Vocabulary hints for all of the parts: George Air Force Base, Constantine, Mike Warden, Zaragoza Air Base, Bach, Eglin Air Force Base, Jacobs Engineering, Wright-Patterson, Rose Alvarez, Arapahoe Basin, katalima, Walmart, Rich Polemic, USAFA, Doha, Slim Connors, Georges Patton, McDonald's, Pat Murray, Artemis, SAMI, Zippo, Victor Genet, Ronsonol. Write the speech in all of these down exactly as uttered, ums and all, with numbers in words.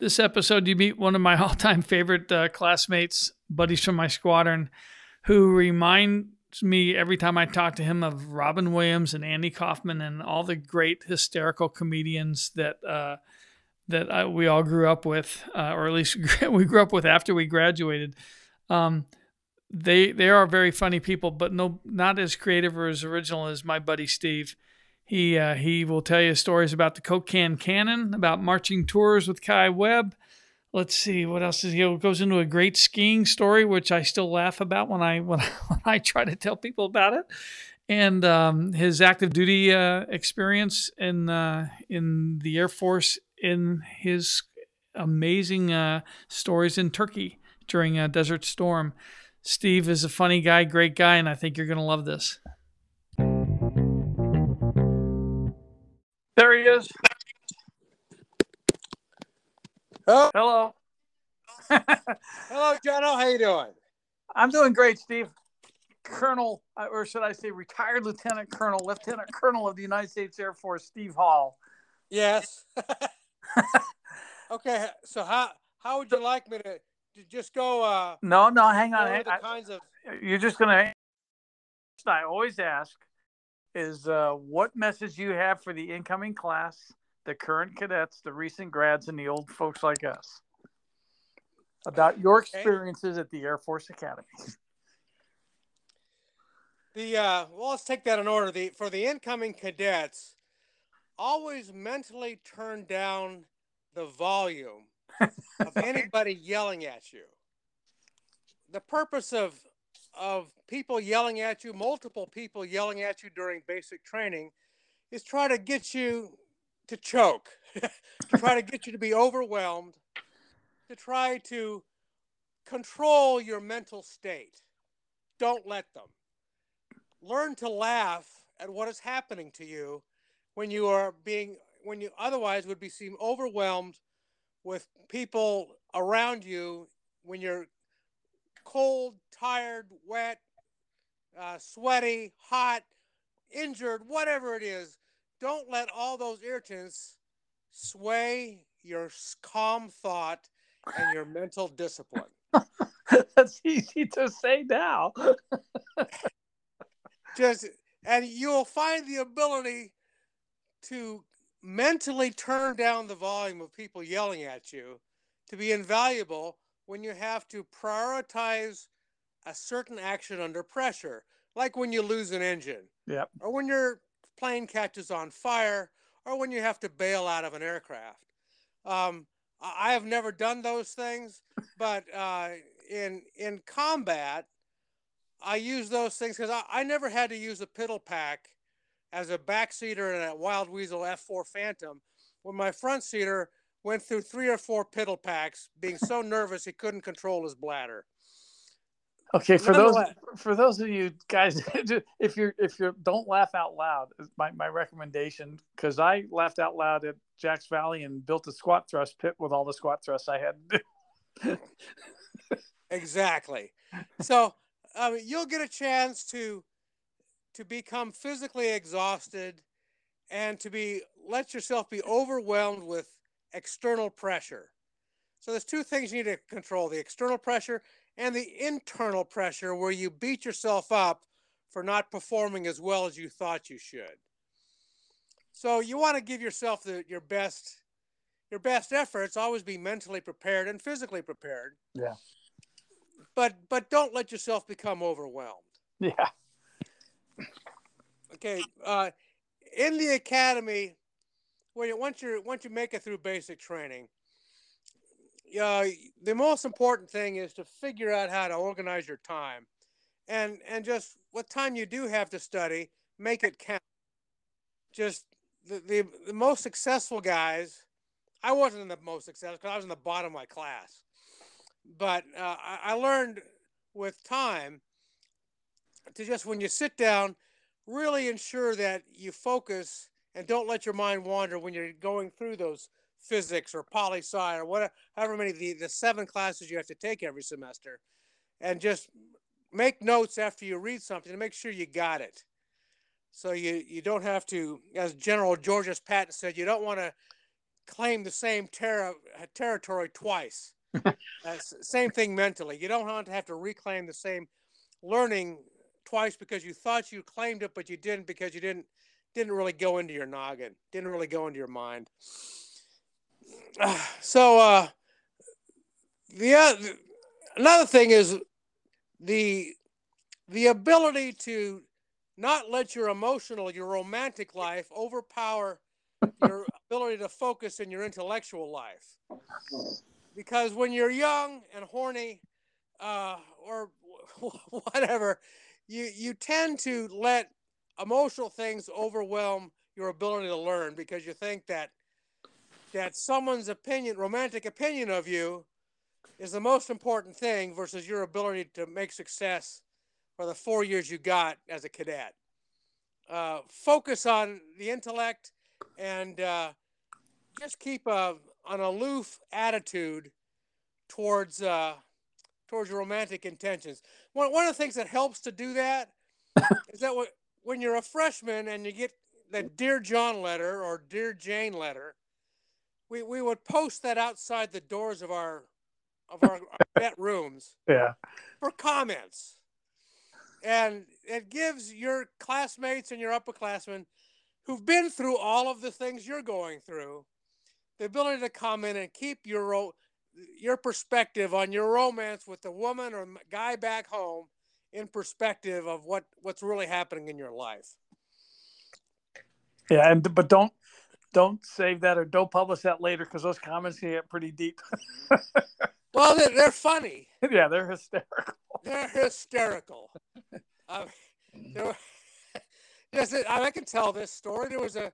This episode, you meet one of my all-time favorite uh, classmates, buddies from my squadron, who reminds me every time I talk to him of Robin Williams and Andy Kaufman and all the great hysterical comedians that uh, that I, we all grew up with, uh, or at least we grew up with after we graduated. Um, they they are very funny people, but no, not as creative or as original as my buddy Steve. He uh, he will tell you stories about the Coke Can Cannon, about marching tours with Kai Webb. Let's see what else is he goes into a great skiing story, which I still laugh about when I when I, when I try to tell people about it, and um, his active duty uh, experience in uh, in the Air Force, in his amazing uh, stories in Turkey during a Desert Storm. Steve is a funny guy, great guy, and I think you're going to love this. There he is. Oh. Hello. Hello, Jono. How you doing? I'm doing great, Steve. Colonel, or should I say retired Lieutenant Colonel, Lieutenant Colonel of the United States Air Force, Steve Hall. Yes. Okay, so how how would you so, like me to, to just go? Uh, no, no, hang on. Hang, the I, kinds of... You're just going to, I always ask, is uh, what message you have for the incoming class, the current cadets, the recent grads, and the old folks like us about your experiences at the Air Force Academy. The uh, well, let's take that in order. The for the incoming cadets, always mentally turn down the volume of anybody yelling at you. The purpose of of people yelling at you, multiple people yelling at you during basic training, is try to get you to choke, to try to get you to be overwhelmed, to try to control your mental state. Don't let them. Learn to laugh at what is happening to you when you are being, when you otherwise would be seem overwhelmed with people around you when you're cold, tired, wet, uh, sweaty, hot, injured, whatever it is. Don't let all those irritants sway your calm thought and your mental discipline. That's easy to say now. Just, and you'll find the ability to mentally turn down the volume of people yelling at you to be invaluable when you have to prioritize a certain action under pressure, like when you lose an engine, yep, or when your plane catches on fire, or when you have to bail out of an aircraft. Um, I have never done those things, but uh, in in combat, I use those things because I, I never had to use a piddle pack as a backseater in a Wild Weasel F four Phantom when my front seater went through three or four piddle packs, being so nervous he couldn't control his bladder. Okay, for those for those of you guys, if you're if you don't laugh out loud, is my my recommendation, because I laughed out loud at Jack's Valley and built a squat thrust pit with all the squat thrusts I had to do. Exactly. So um, you'll get a chance to to become physically exhausted and to be let yourself be overwhelmed with external pressure. So there's two things you need to control: the external pressure and the internal pressure, where you beat yourself up for not performing as well as you thought you should. So you want to give yourself the, your best your best efforts, always be mentally prepared and physically prepared. Yeah. But but don't let yourself become overwhelmed. Yeah. Okay, uh, in the academy, when you, once you once you make it through basic training, uh, the most important thing is to figure out how to organize your time, and and just what time you do have to study, make it count. Just the the, the most successful guys, I wasn't in the most successful because I was in the bottom of my class, but uh, I, I learned with time to just, when you sit down, really ensure that you focus and don't let your mind wander when you're going through those physics or poli-sci or whatever, however many, the, the seven classes you have to take every semester. And just make notes after you read something to make sure you got it. So you, you don't have to, as General Georges Patton said, you don't want to claim the same ter- territory twice. uh, same thing mentally. You don't want to have to reclaim the same learning twice because you thought you claimed it, but you didn't because you didn't didn't really go into your noggin, didn't really go into your mind. Uh, so uh, the uh, another thing is the the ability to not let your emotional, your romantic life overpower your ability to focus in your intellectual life. Because when you're young and horny uh, or w- whatever, you, you tend to let emotional things overwhelm your ability to learn because you think that that someone's opinion, romantic opinion of you is the most important thing versus your ability to make success for the four years you got as a cadet. Uh, focus on the intellect and uh, just keep a, an aloof attitude towards uh, towards your romantic intentions. One, one of the things that helps to do that is that w- when you're a freshman and you get that Dear John letter or Dear Jane letter, we, we would post that outside the doors of our of our, our cadet rooms yeah. for comments. And it gives your classmates and your upperclassmen who've been through all of the things you're going through the ability to comment and keep your your perspective on your romance with the woman or guy back home in perspective of what, what's really happening in your life. Yeah, and but don't don't save that or don't publish that later because those comments get pretty deep. Well, they're, they're funny. Yeah, they're hysterical. They're hysterical. Um, there were, yes, I can tell this story. There was a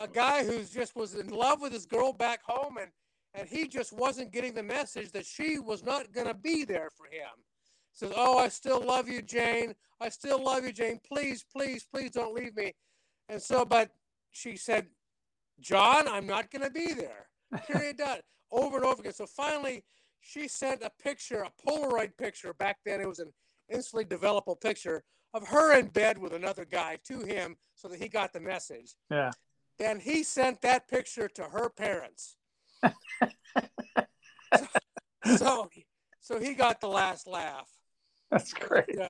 a guy who just was in love with his girl back home, and, and he just wasn't getting the message that she was not going to be there for him. He says, oh, I still love you, Jane. I still love you, Jane. Please, please, please don't leave me. And so, but she said, John, I'm not going to be there. Period. Done. Over and over again. So finally, she sent a picture, a Polaroid picture. Back then, it was an instantly developable picture of her in bed with another guy to him so that he got the message. Yeah. And he sent that picture to her parents. so, so, so he got the last laugh. That's great. Yeah.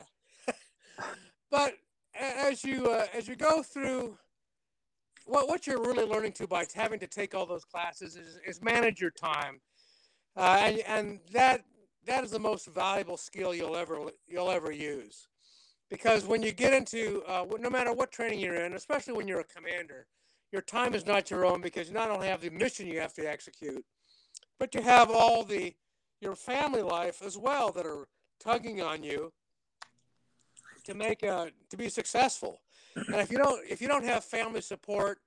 But as you uh, as you go through, what what you're really learning to by having to take all those classes is, is manage your time. Uh, and and that that is the most valuable skill you'll ever you'll ever use, because when you get into uh, no matter what training you're in, especially when you're a commander, your time is not your own because you not only have the mission you have to execute, but you have all the your family life as well that are tugging on you to make a, to be successful. And if you don't if you don't have family support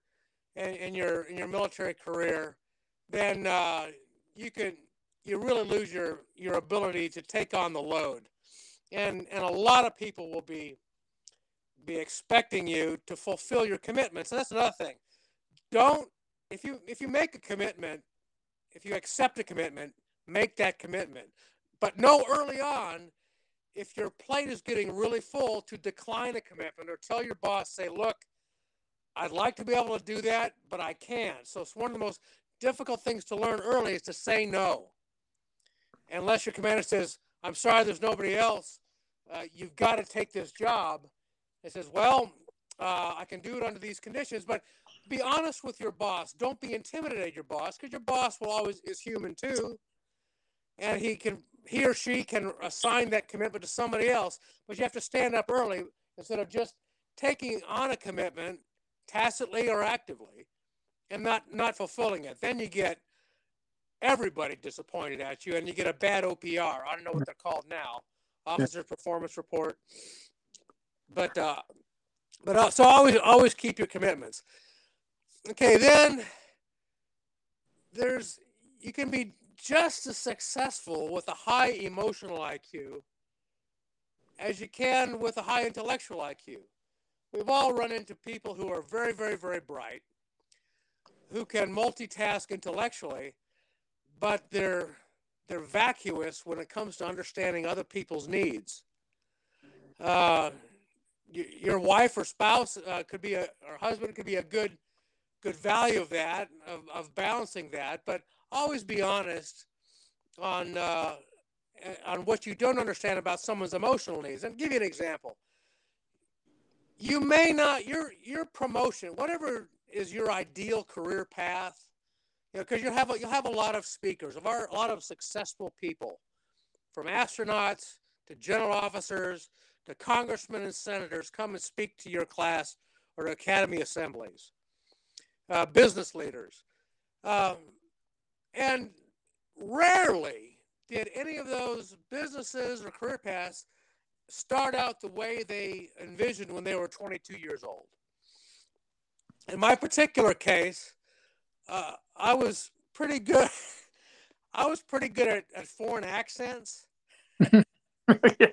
in, in your in your military career, then uh, you can. You really lose your, your ability to take on the load. And and a lot of people will be be expecting you to fulfill your commitments. And that's another thing. Don't if you if you make a commitment, if you accept a commitment, make that commitment. But know early on, if your plate is getting really full, to decline a commitment or tell your boss, say, look, I'd like to be able to do that, but I can't. So it's one of the most difficult things to learn early is to say no. Unless your commander says, I'm sorry, there's nobody else. Uh, you've got to take this job. It says, well, uh, I can do it under these conditions, but be honest with your boss. Don't be intimidated at your boss because your boss will always is human too. And he can, he or she can assign that commitment to somebody else, but you have to stand up early instead of just taking on a commitment tacitly or actively and not, not fulfilling it. Then you get everybody disappointed at you, and you get a bad O P R. I don't know what they're called now, officer yeah. performance report. But uh, but uh, so always always keep your commitments. Okay, then there's you can be just as successful with a high emotional I Q as you can with a high intellectual I Q. We've all run into people who are very very very bright, who can multitask intellectually. But they're they're vacuous when it comes to understanding other people's needs. Uh, your wife or spouse uh, could be a, or husband could be a good, good value of that, of, of balancing that, but always be honest on, uh, on what you don't understand about someone's emotional needs. And give you an example. You may not, your, your promotion, whatever is your ideal career path, you know, cause you'll have, a, you'll have a lot of speakers, of our, a lot of successful people, from astronauts to general officers to congressmen and senators, come and speak to your class or academy assemblies, uh, business leaders. Um, and rarely did any of those businesses or career paths start out the way they envisioned when they were twenty-two years old. In my particular case, uh, I was pretty good. I was pretty good at, at foreign accents. Yeah.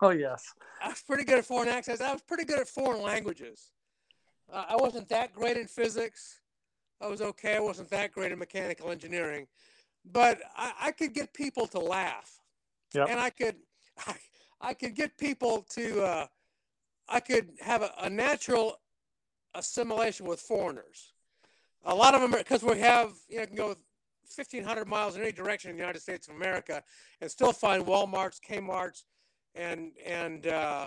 Oh, yes. I was pretty good at foreign accents. I was pretty good at foreign languages. Uh, I wasn't that great in physics. I was okay. I wasn't that great in mechanical engineering. But I, I could get people to laugh. Yep. And I could I, I could get people to, uh, I could have a, a natural assimilation with foreigners. A lot of them, because we have, you know, you can go with fifteen hundred miles in any direction in the United States of America and still find Walmarts, Kmarts, and and uh,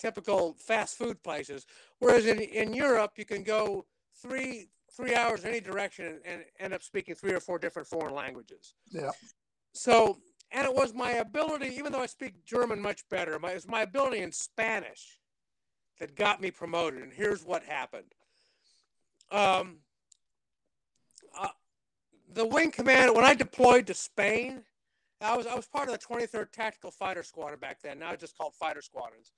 typical fast food places. Whereas in, in Europe, you can go three three hours in any direction and, and end up speaking three or four different foreign languages. Yeah. So, and it was my ability, even though I speak German much better, my, it was my ability in Spanish that got me promoted. And here's what happened. Um, uh, The wing commander, when I deployed to Spain, I was I was part of the twenty-third Tactical Fighter Squadron back then. Now it's just called Fighter Squadrons.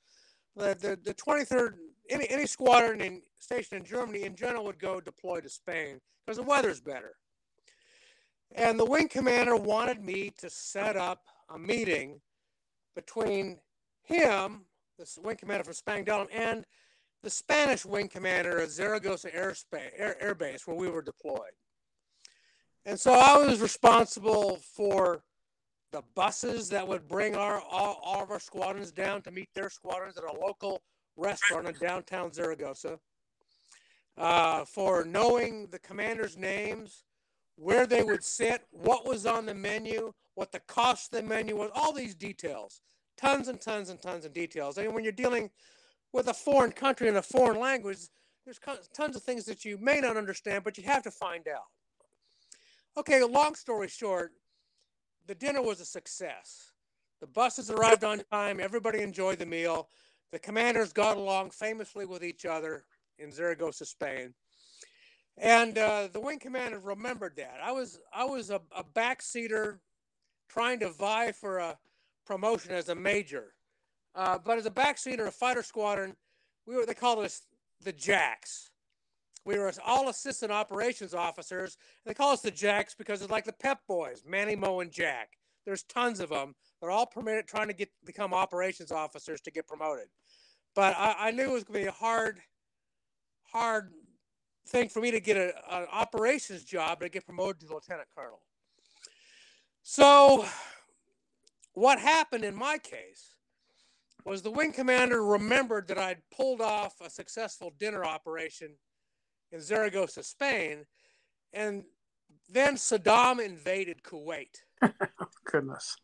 The the, the twenty-third, any any squadron in, stationed in Germany in general would go deploy to Spain because the weather's better. And the wing commander wanted me to set up a meeting between him, the wing commander from Spangdahlem, and the Spanish wing commander at Zaragoza Air, Air, Air Base, where we were deployed. And so I was responsible for the buses that would bring our all, all of our squadrons down to meet their squadrons at a local restaurant in downtown Zaragoza, uh, for knowing the commanders' names, where they would sit, what was on the menu, what the cost of the menu was, all these details, tons and tons and tons of details. I mean, when you're dealing with a foreign country and a foreign language, there's tons of things that you may not understand, but you have to find out. Okay, long story short, the dinner was a success. The buses arrived on time. Everybody enjoyed the meal. The commanders got along famously with each other in Zaragoza, Spain. And uh, the wing commander remembered that. I was I was a, a backseater trying to vie for a promotion as a major. Uh, but as a backseater, a fighter squadron, we were, they called us the Jacks. We were all assistant operations officers. They call us the Jacks because it's like the Pep Boys, Manny, Moe, and Jack. There's tons of them. They're all permitted trying to get become operations officers to get promoted. But I, I knew it was going to be a hard, hard thing for me to get a, an operations job to get promoted to lieutenant colonel. So what happened in my case was the wing commander remembered that I'd pulled off a successful dinner operation in Zaragoza, Spain, and then Saddam invaded Kuwait. Goodness.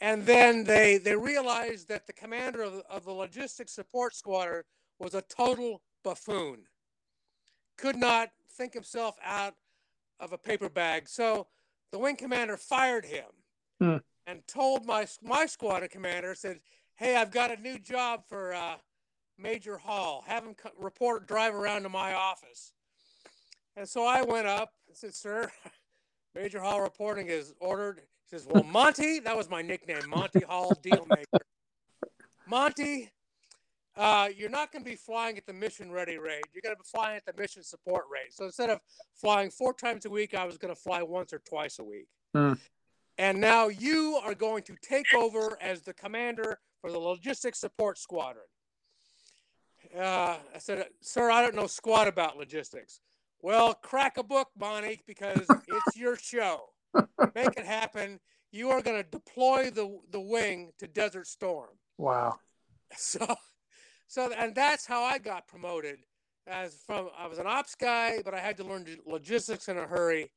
And then they they realized that the commander of, of the logistics support squadron was a total buffoon. Could not think himself out of a paper bag. So the wing commander fired him mm. and told my, my squadron commander, said, hey, I've got a new job for... Uh, Major Hall, have him report, drive around to my office. And so I went up and said, sir, Major Hall reporting is ordered. He says, well, Monty, that was my nickname, Monty Hall, deal maker. Monty, uh, you're not going to be flying at the mission ready rate. You're going to be flying at the mission support rate. So instead of flying four times a week, I was going to fly once or twice a week. Mm. And now you are going to take over as the commander for the logistics support squadron. Uh, I said, sir, I don't know squat about logistics. Well, crack a book, Bonnie, because it's your show. Make it happen. You are going to deploy the, the wing to Desert Storm. Wow. So, so and that's how I got promoted. As from I was an ops guy, but I had to learn logistics in a hurry.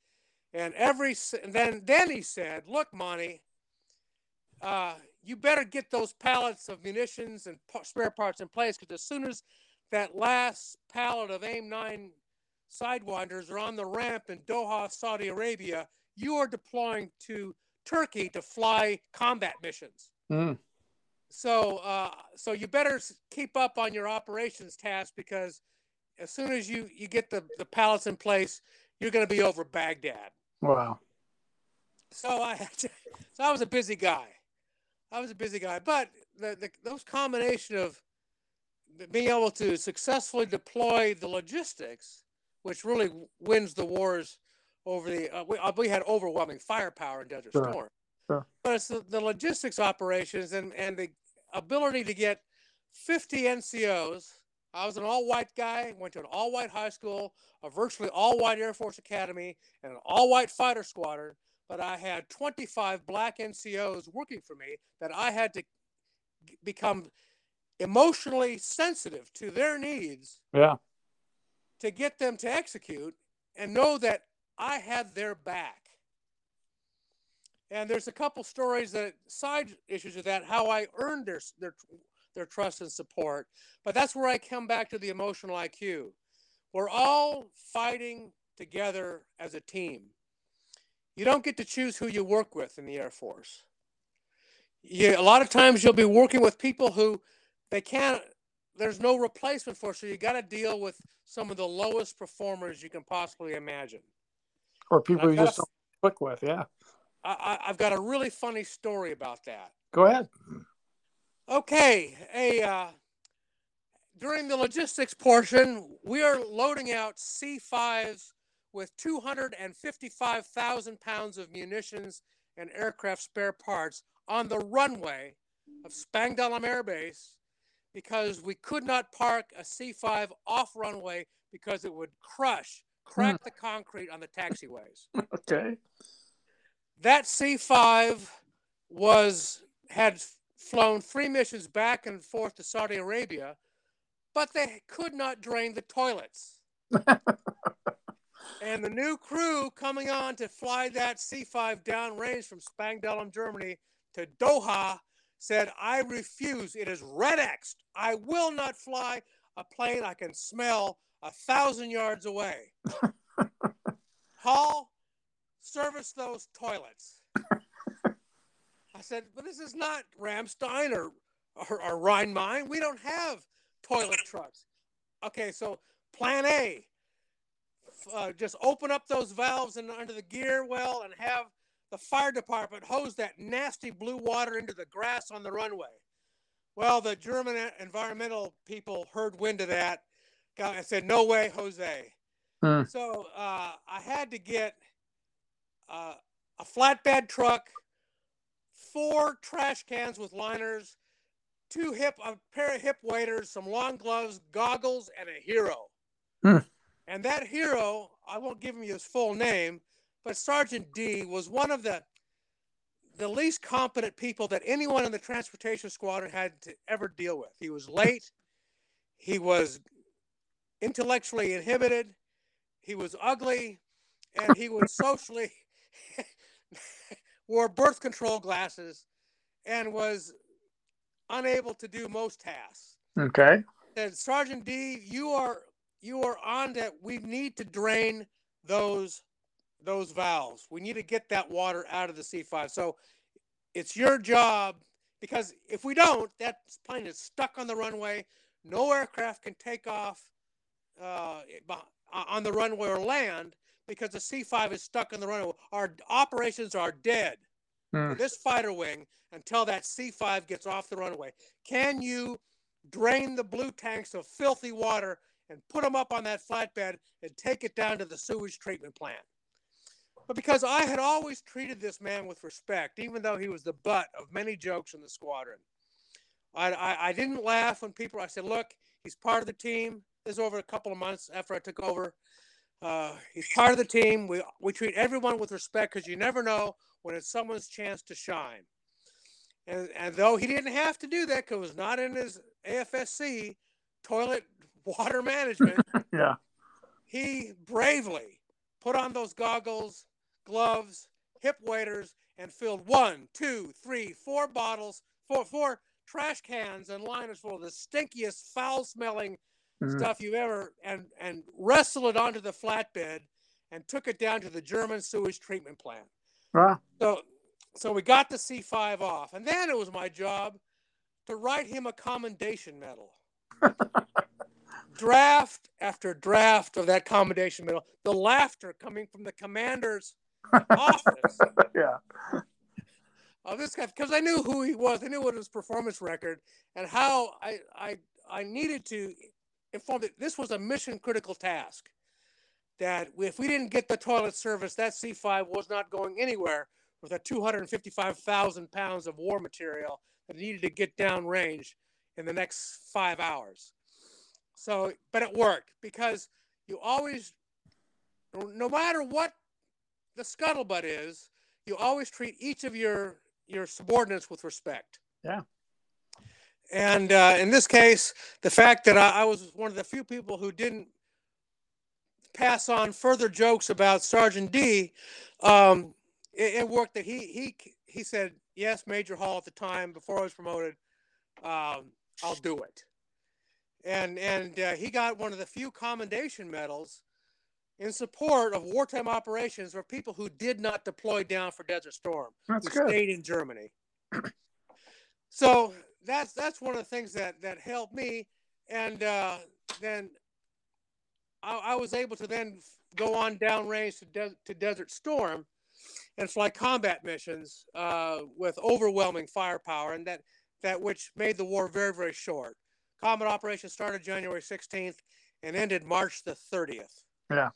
And every and then then he said, "Look, Monty, uh, you better get those pallets of munitions and spare parts in place, because as soon as that last pallet of A I M nine Sidewinders are on the ramp in Doha, Saudi Arabia, you are deploying to Turkey to fly combat missions. Mm. So, uh, so you better keep up on your operations task, because as soon as you, you get the, the pallets in place, you're going to be over Baghdad." Wow. So I had to, so I was a busy guy. I was a busy guy, but the, the those combination of being able to successfully deploy the logistics, which really wins the wars over the, uh, we, uh, we had overwhelming firepower in Desert Storm. Sure. Sure. But it's the, the logistics operations and, and the ability to get fifty N C Os. I was an all-white guy, went to an all-white high school, a virtually all-white Air Force Academy, and an all-white fighter squadron, but I had twenty-five black N C Os working for me that I had to become emotionally sensitive to their needs, yeah, to get them to execute and know that I had their back. And there's a couple stories that side issues of that, how I earned their their their trust and support. But that's where I come back to the emotional I Q. We're all fighting together as a team. You don't get to choose who you work with in the Air Force. You, a lot of times you'll be working with people who they can't, there's no replacement for, so you got to deal with some of the lowest performers you can possibly imagine. Or people you just don't click with, yeah. I, I've got a really funny story about that. Go ahead. Okay, a uh, during the logistics portion, we are loading out C fives with two hundred fifty-five thousand pounds of munitions and aircraft spare parts on the runway of Spangdahlem Air Base, because we could not park a C five off runway because it would crush, crack hmm. the concrete on the taxiways. Okay. That C five was had flown three missions back and forth to Saudi Arabia, but they could not drain the toilets. And the new crew coming on to fly that C five downrange from Spangdahlem, Germany to Doha said, "I refuse. It is red X'd. I will not fly a plane I can smell a thousand yards away." Hall, service those toilets. I said, "But this is not Ramstein or, or, or Rhein-Main. We don't have toilet trucks." Okay, so plan A, uh, just open up those valves and under the gear well and have the fire department hose that nasty blue water into the grass on the runway. Well, the German environmental people heard wind of that and said, "No way, Jose." Hmm. So uh, I had to get uh, a flatbed truck, four trash cans with liners, two hip, a pair of hip waders, some long gloves, goggles, and a hero. Mm. And that hero, I won't give him his full name, but Sergeant D was one of the the least competent people that anyone in the transportation squadron had to ever deal with. He was late. He was intellectually inhibited. He was ugly. And he was socially... wore birth control glasses and was unable to do most tasks. Okay. Said, "Sergeant D, you are you are on that. We need to drain those those valves. We need to get that water out of the C five. So it's your job, because if we don't, that plane is stuck on the runway. No aircraft can take off uh, on the runway or land, because the C five is stuck in the runway. Our operations are dead mm. for this fighter wing until that C five gets off the runway. Can you drain the blue tanks of filthy water and put them up on that flatbed and take it down to the sewage treatment plant?" But because I had always treated this man with respect, even though he was the butt of many jokes in the squadron, I, I, I didn't laugh when people, I said, "Look, he's part of the team." This was over a couple of months after I took over. Uh, he's part of the team. We we treat everyone with respect, because you never know when it's someone's chance to shine. And, and though he didn't have to do that because it was not in his A F S C toilet water management, yeah, he bravely put on those goggles, gloves, hip waders, and filled one, two, three, four bottles, four, four trash cans and liners full of the stinkiest, foul-smelling mm-hmm. stuff you've ever, and, and wrestled it onto the flatbed and took it down to the German sewage treatment plant. Huh? So, so we got the C five off, and then it was my job to write him a commendation medal. Draft after draft of that commendation medal, the laughter coming from the commander's office. Yeah. Of this guy, because I knew who he was, I knew what his performance record, and how I I I needed to inform that this was a mission critical task. That if we didn't get the toilet service, that C five was not going anywhere with the two hundred fifty-five thousand pounds of war material that needed to get downrange in the next five hours. So, but it worked because you always, no matter what the scuttlebutt is, you always treat each of your your subordinates with respect. Yeah. And uh, in this case, the fact that I, I was one of the few people who didn't pass on further jokes about Sergeant D, um, it, it worked that he, he, he said, yes, Major Hall at the time, before I was promoted, um, I'll do it. And, and uh, he got one of the few commendation medals in support of wartime operations for people who did not deploy down for Desert Storm. That's good. Stayed in Germany. So that's, that's one of the things that, that helped me. And uh, then I was able to then go on downrange to, De to Desert Storm and fly combat missions uh, with overwhelming firepower, and that, that which made the war very, very short. Combat operations started January sixteenth and ended March the thirtieth. Yeah.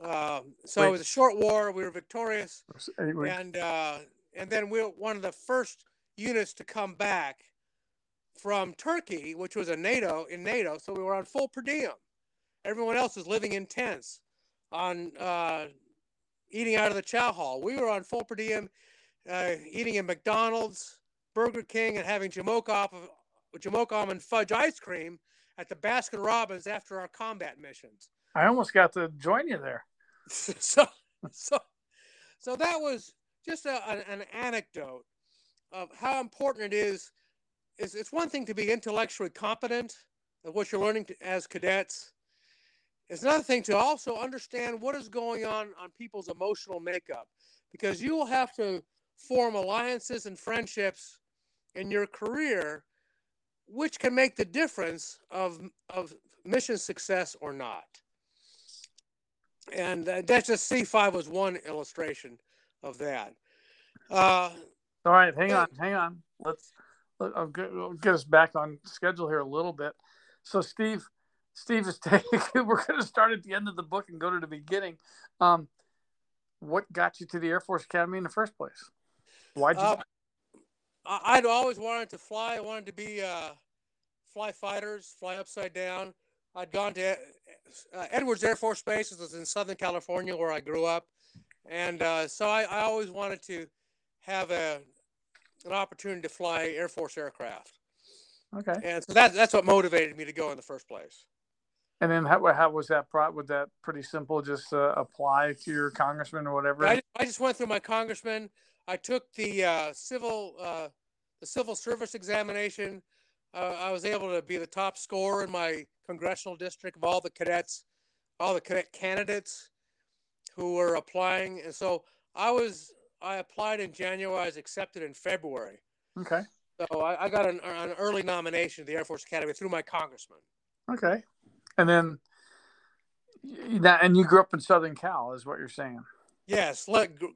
Um, so Wait. It was a short war. We were victorious. And, uh, and then we were one of the first units to come back from Turkey, which was a NATO, in NATO, so we were on full per diem. Everyone else was living in tents, on uh, eating out of the chow hall. We were on full per diem, uh, eating at McDonald's, Burger King, and having Jamoke almond fudge ice cream at the Baskin Robbins after our combat missions. I almost got to join you there. so, so, so that was just a, an, an anecdote of how important it is. It's, it's one thing to be intellectually competent of what you're learning to, as cadets. It's another thing to also understand what is going on on people's emotional makeup, because you will have to form alliances and friendships in your career, which can make the difference of, of mission success or not. And that's just C five was one illustration of that. Uh, All right. Hang on. Hang on. Let's I'll get, I'll get us back on schedule here a little bit. So, Steve, Steve is taking, we're going to start at the end of the book and go to the beginning. Um, what got you to the Air Force Academy in the first place? Why'd you? Uh, I'd always wanted to fly. I wanted to be uh, fly fighters, fly upside down. I'd gone to uh, Edwards Air Force Base, which was in Southern California where I grew up. And uh, so I, I always wanted to have a, an opportunity to fly Air Force aircraft. Okay. And so that, that's what motivated me to go in the first place. And then how, how was that? Was that pretty simple? Just uh, apply to your congressman or whatever? I just, I just went through my congressman. I took the uh, civil uh, the civil service examination. Uh, I was able to be the top scorer in my congressional district of all the cadets, all the cadet candidates who were applying. And so I was I applied in January. I was accepted in February. Okay. So I, I got an, an early nomination to the Air Force Academy through my congressman. Okay. And then, and you grew up in Southern Cal, is what you're saying. Yes,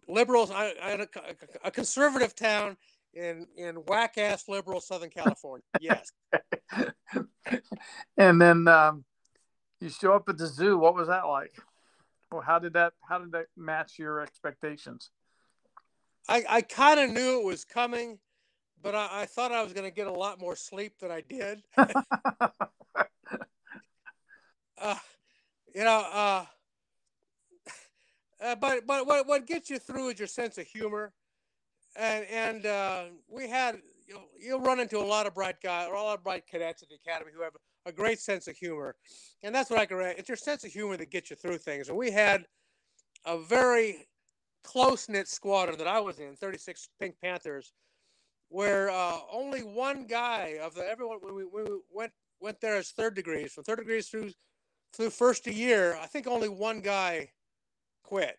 liberals. I, I had a, a conservative town in in whack ass liberal Southern California. Yes. And then um, you show up at the zoo. What was that like? Well, how did that how did that match your expectations? I I kind of knew it was coming, but I, I thought I was going to get a lot more sleep than I did. Uh, you know, uh, uh, but but what what gets you through is your sense of humor, and and uh, we had you know, you'll run into a lot of bright guys or a lot of bright cadets at the academy who have a great sense of humor, and that's what I can. It's your sense of humor that gets you through things. And we had a very close-knit squadron that I was in, thirty-six Pink Panthers, where uh, only one guy of the everyone when we, when we went went there as third degrees from third degrees through through first year. I think only one guy quit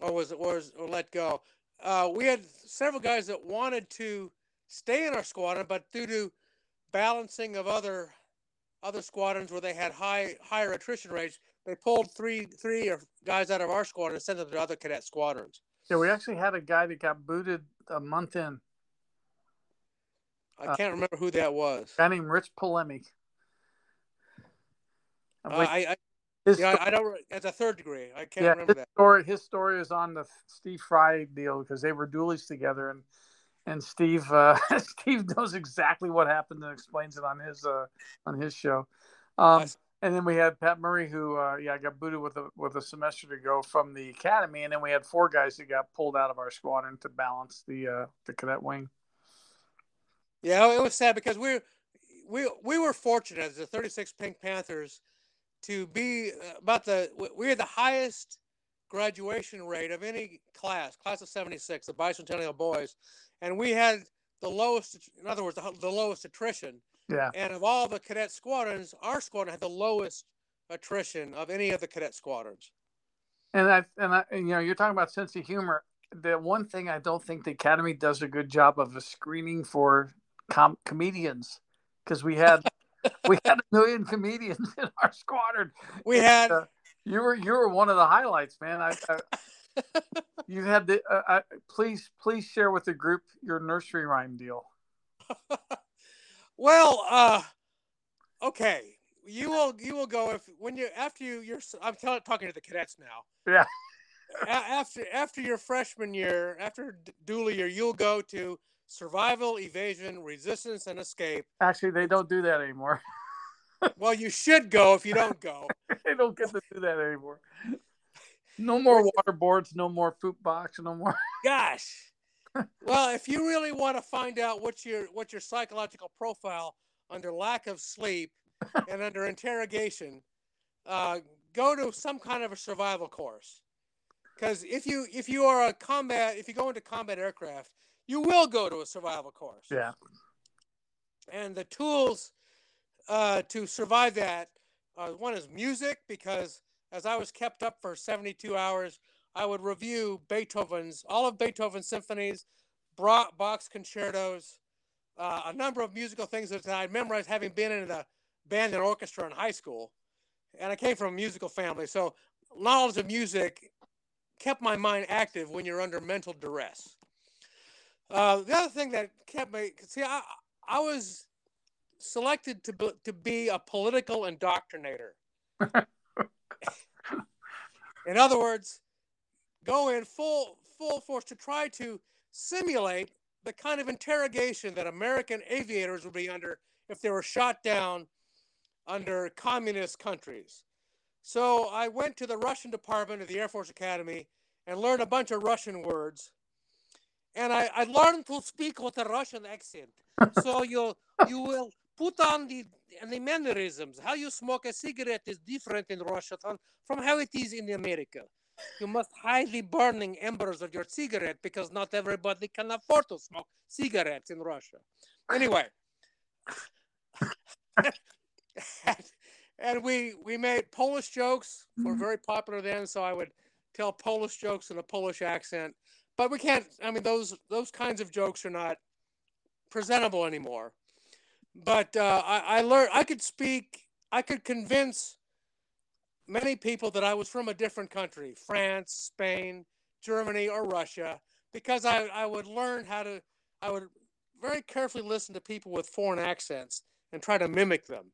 or was or, or let go. Uh, we had several guys that wanted to stay in our squadron, but due to balancing of other other squadrons where they had high higher attrition rates, they pulled three three guys out of our squadron and sent them to other cadet squadrons. Yeah, we actually had a guy that got booted a month in. I can't uh, remember who that was. A guy named Rich Polemic. Uh, I, I, yeah, I don't. As a third degree, I can't yeah, remember his that. Story, his story is on the Steve Fry deal because they were duelies together, and and Steve uh, Steve knows exactly what happened and explains it on his uh, on his show. Um, I, And then we had Pat Murray, who uh, yeah got booted with a with a semester to go from the academy, and then we had four guys that got pulled out of our squadron to balance the uh, the cadet wing. Yeah, it was sad because we we we were fortunate as the thirty-six Pink Panthers to be about the we had the highest graduation rate of any class, class of seventy-six, the Bicentennial Boys, and we had the lowest. In other words, the, the lowest attrition. Yeah, and of all the cadet squadrons, our squadron had the lowest attrition of any of the cadet squadrons. And I and I and, you know, you're talking about sense of humor. The one thing I don't think the academy does a good job of is screening for com comedians, because we had we had a million comedians in our squadron. We and, had uh, you were you were one of the highlights, man. I, I you had the uh, I, please please share with the group your nursery rhyme deal. Well, uh, okay, you will you will go if when you after you you're I'm t talking to the cadets now. Yeah. after after your freshman year, after dually year, you'll go to survival, evasion, resistance, and escape. Actually, they don't do that anymore. Well, you should go if you don't go. They don't get to do that anymore. No more waterboards. No more poop box. No more. Gosh. Well, if you really want to find out what your what your psychological profile under lack of sleep and under interrogation, uh, go to some kind of a survival course. Because if you if you are a combat if you go into combat aircraft, you will go to a survival course. Yeah. And the tools uh, to survive that uh, one is music, because as I was kept up for seventy-two hours. I would review Beethoven's, all of Beethoven's symphonies, Bach's concertos, uh, a number of musical things that I memorized having been in the band and orchestra in high school. And I came from a musical family. So knowledge of music kept my mind active when you're under mental duress. Uh, the other thing that kept me, see, I, I was selected to be, to be a political indoctrinator. In other words, go in full full force to try to simulate the kind of interrogation that American aviators would be under if they were shot down under communist countries. So I went to the Russian department of the Air Force Academy and learned a bunch of Russian words. And I, I learned to speak with a Russian accent. So you you will put on the, and the mannerisms. How you smoke a cigarette is different in Russia from how it is in America. You must hide the burning embers of your cigarette because not everybody can afford to smoke cigarettes in Russia. Anyway, and we we made Polish jokes. We were very popular then, so I would tell Polish jokes in a Polish accent. But we can't. I mean, those those kinds of jokes are not presentable anymore. But uh, I, I learned I could speak. I could convince many people that I was from a different country, France, Spain, Germany, or Russia, because I, I would learn how to, I would very carefully listen to people with foreign accents and try to mimic them.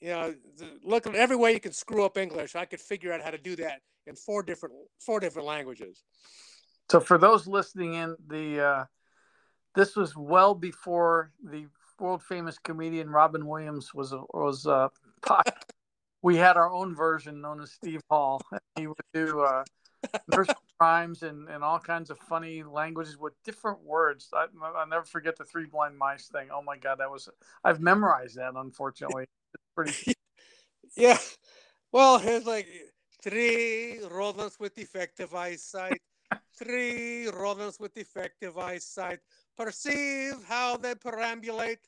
You know, look, every way you can screw up English, I could figure out how to do that in four different, four different languages. So for those listening in, the uh, this was well before the world famous comedian Robin Williams was, was uh, popular. We had our own version known as Steve Hall. He would do uh, nursery rhymes and, and all kinds of funny languages with different words. I, I'll never forget the three blind mice thing. Oh my God, that was, I've memorized that, unfortunately. It's pretty. Yeah. Well, it's like three rodents with defective eyesight. Three rodents with defective eyesight. Perceive how they perambulate.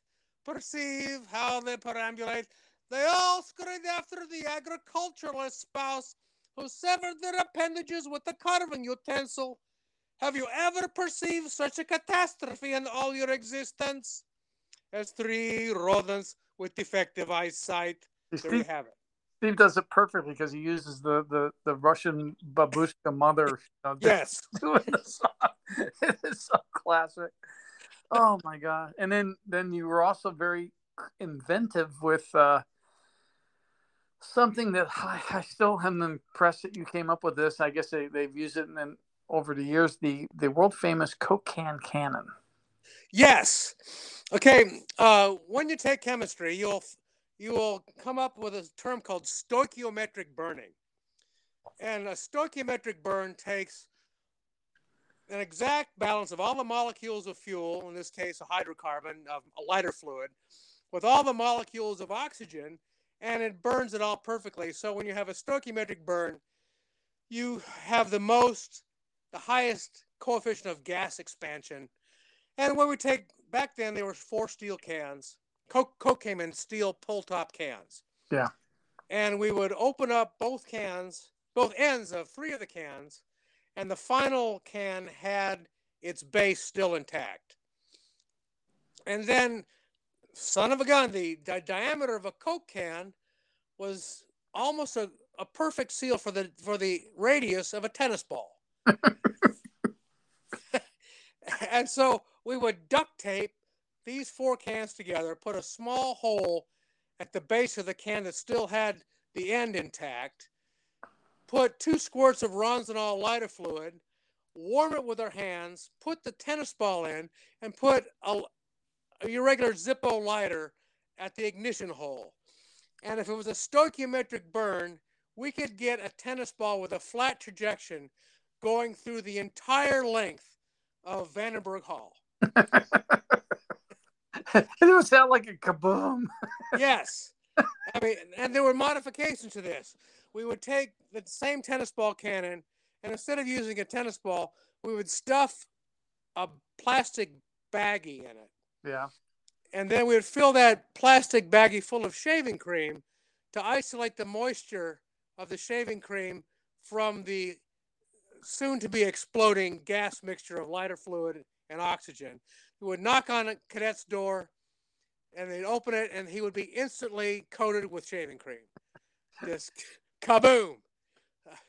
Perceive how they perambulate. They all scurried after the agriculturalist spouse who severed their appendages with a carving utensil. Have you ever perceived such a catastrophe in all your existence? As three rodents with defective eyesight. There you have it. Steve does it perfectly because he uses the, the, the Russian babushka mother. Uh, yes. It is so classic. Oh, my God. And then, then you were also very inventive with uh, something that I, I still am impressed that you came up with this. I guess they, they've used it and then over the years, the, the world-famous Coke Can Cannon. Yes. Okay. Uh, when you take chemistry, you'll... you will come up with a term called stoichiometric burning. And a stoichiometric burn takes an exact balance of all the molecules of fuel, in this case a hydrocarbon, of a lighter fluid, with all the molecules of oxygen, and it burns it all perfectly. So when you have a stoichiometric burn, you have the most, the highest coefficient of gas expansion. And when we take, back then there were four steel cans. Coke, Coke came in steel pull-top cans. Yeah. And we would open up both cans, both ends of three of the cans, and the final can had its base still intact. And then, son of a gun, the di- diameter of a Coke can was almost a, a perfect seal for the, for the radius of a tennis ball. And so we would duct tape these four cans together, put a small hole at the base of the can that still had the end intact, put two squirts of Ronsonol lighter fluid, warm it with our hands, put the tennis ball in, and put a, a irregular Zippo lighter at the ignition hole. And if it was a stoichiometric burn, we could get a tennis ball with a flat trajectory going through the entire length of Vandenberg Hall. It would sound like a kaboom. Yes. I mean, and there were modifications to this. We would take the same tennis ball cannon, and instead of using a tennis ball, we would stuff a plastic baggie in it. Yeah. And then we would fill that plastic baggie full of shaving cream to isolate the moisture of the shaving cream from the soon-to-be exploding gas mixture of lighter fluid and oxygen. He would knock on a cadet's door, and they'd open it, and he would be instantly coated with shaving cream. Just kaboom!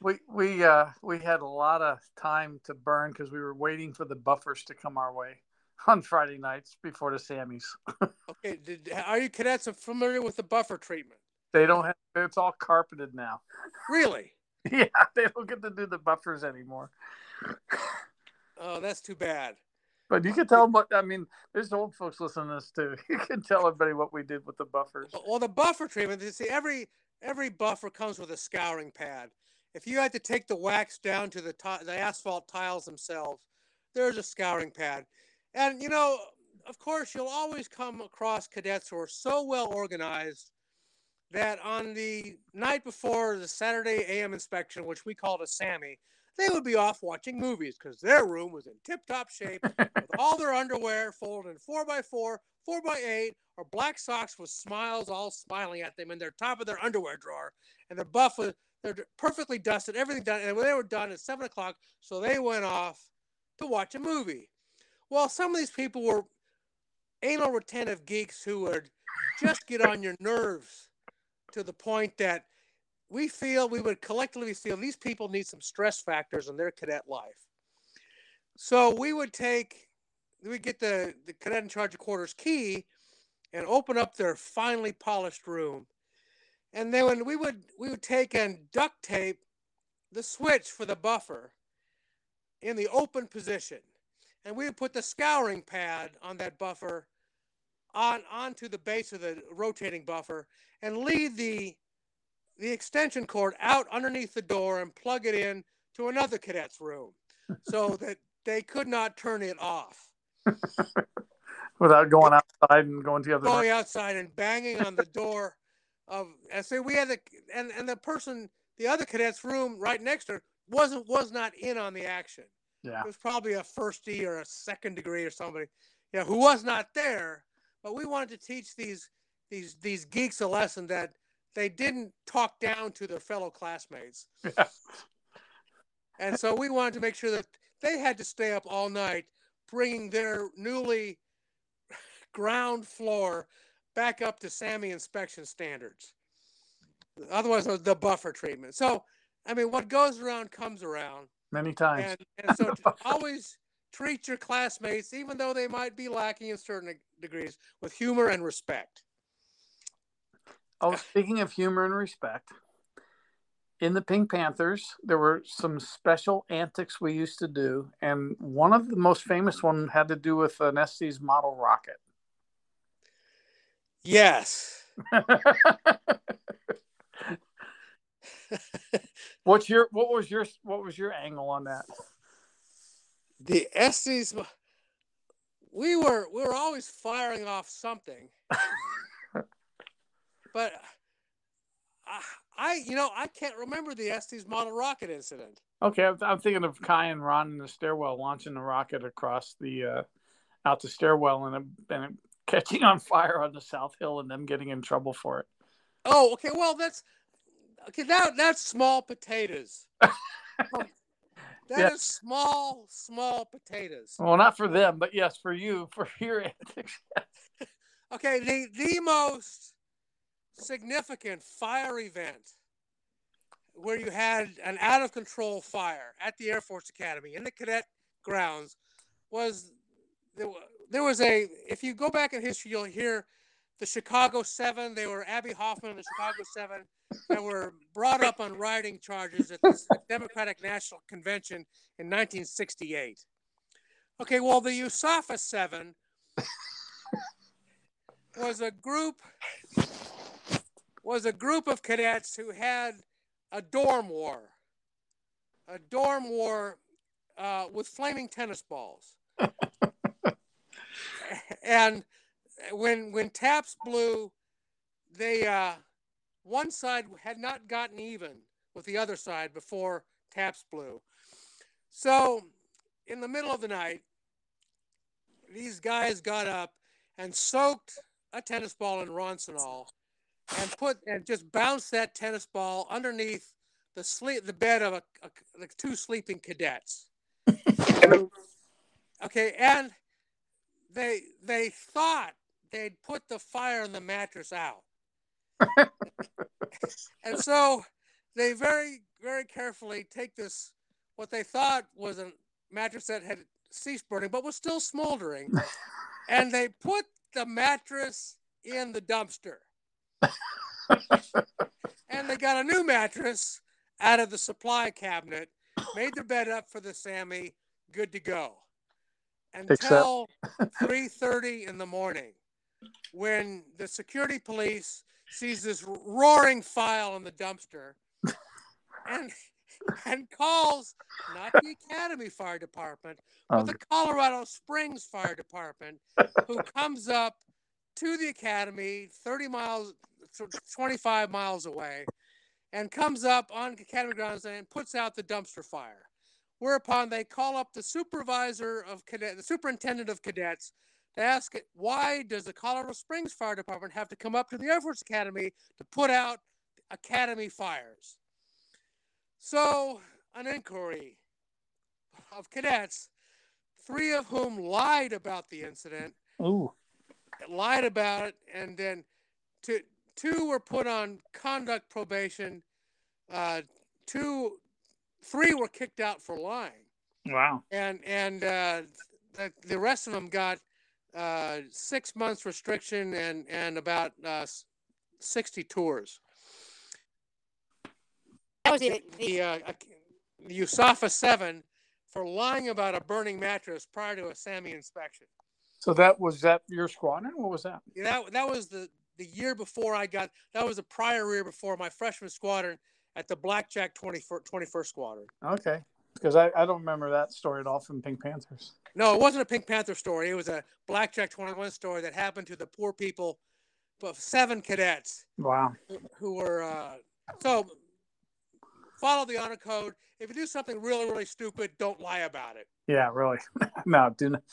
We we uh, we had a lot of time to burn because we were waiting for the buffers to come our way on Friday nights before the SAMIs. Okay, did, are you cadets familiar with the buffer treatment? They don't have. It's all carpeted now. Really? Yeah, they don't get to do the buffers anymore. Oh, that's too bad. But you can tell them what, I mean, there's old folks listening to this too. You can tell everybody what we did with the buffers. Well, the buffer treatment, you see, every every buffer comes with a scouring pad. If you had to take the wax down to the, to- the asphalt tiles themselves, there's a scouring pad. And, you know, of course, you'll always come across cadets who are so well organized that on the night before the Saturday A M inspection, which we called a SAMI, they would be off watching movies because their room was in tip-top shape with all their underwear folded in four by four, four by eight, or black socks with smiles all smiling at them in their top of their underwear drawer. And their buff was they're perfectly dusted, everything done. And when they were done at seven o'clock, so they went off to watch a movie. Well, some of these people were anal retentive geeks who would just get on your nerves to the point that we feel, we would collectively feel these people need some stress factors in their cadet life. So we would take, we'd get the, the cadet in charge of quarters key and open up their finely polished room. And then when we would, we would take and duct tape the switch for the buffer in the open position. And we would put the scouring pad on that buffer on onto the base of the rotating buffer and lead the the extension cord out underneath the door and plug it in to another cadet's room so that they could not turn it off. Without going outside and going to the other Going night. outside and banging on the door of, I say we had the, and, and the person, the other cadet's room right next to her wasn't, was not in on the action. Yeah. It was probably a first D or a second degree or somebody, you know, who was not there, but we wanted to teach these, these, these geeks a lesson that they didn't talk down to their fellow classmates. Yeah. And so we wanted to make sure that they had to stay up all night, bringing their newly ground floor back up to SAMI inspection standards. Otherwise, the buffer treatment. So, I mean, what goes around comes around. Many times. And, and so always treat your classmates, even though they might be lacking in certain degrees, with humor and respect. Oh, speaking of humor and respect, in the Pink Panthers, there were some special antics we used to do, and one of the most famous one had to do with an Estes model rocket. Yes. What's your what was your what was your angle on that? The Estes, we were we were always firing off something, but. I, I, you know, I can't remember the Estes model rocket incident. Okay, I'm, I'm thinking of Kai and Ron in the stairwell launching the rocket across the, uh, out the stairwell and, and it catching on fire on the South Hill and them getting in trouble for it. Oh, okay. Well, that's, okay, that, that's small potatoes. that yes. is small, small potatoes. Well, not for them, but yes, for you, for your antics. Okay, the, the most significant fire event where you had an out of control fire at the Air Force Academy in the cadet grounds was there, there was a, if you go back in history, you'll hear the Chicago Seven. They were Abby Hoffman and the Chicago Seven that were brought up on rioting charges at the Democratic National Convention in nineteen sixty-eight. Okay, well, the U S A F A Seven was a group was a group of cadets who had a dorm war, a dorm war uh, with flaming tennis balls. And when when taps blew, they uh, one side had not gotten even with the other side before taps blew. So in the middle of the night, these guys got up and soaked a tennis ball in Ronsonol and put and just bounce that tennis ball underneath the sleep the bed of a, a, the two sleeping cadets. So, okay, and they they thought they'd put the fire in the mattress out, and so they very very carefully take this what they thought was a mattress that had ceased burning but was still smoldering, and they put the mattress in the dumpster. And they got a new mattress out of the supply cabinet, made the bed up for the SAMI, good to go. Until three thirty in the morning, when the security police sees this roaring fire in the dumpster and, and calls not the Academy Fire Department, but the Colorado Springs Fire Department, who comes up to the Academy thirty miles, twenty-five miles away, and comes up on Academy grounds and puts out the dumpster fire. Whereupon they call up the supervisor of cadet, the superintendent of cadets, to ask it, why does the Colorado Springs Fire Department have to come up to the Air Force Academy to put out Academy fires? So an inquiry of cadets, three of whom lied about the incident. Ooh. Lied about it, and then to two were put on conduct probation. Uh, two, three were kicked out for lying. Wow! And and uh, the, the rest of them got uh, six months restriction and and about uh, sixty tours. That was the the, uh, the U S A F A Seven for lying about a burning mattress prior to a SAMI inspection. So that was that your squadron? What was that? Yeah, that that was the. The year before I got, that was the prior year before my freshman squadron at the Blackjack twenty-first Squadron. Okay, because I, I don't remember that story at all from Pink Panthers. No, it wasn't a Pink Panther story. It was a Blackjack twenty-one story that happened to the poor people, but seven cadets. Wow. Who, who were uh, so follow the honor code. If you do something really, really stupid, don't lie about it. Yeah, really. No, do not.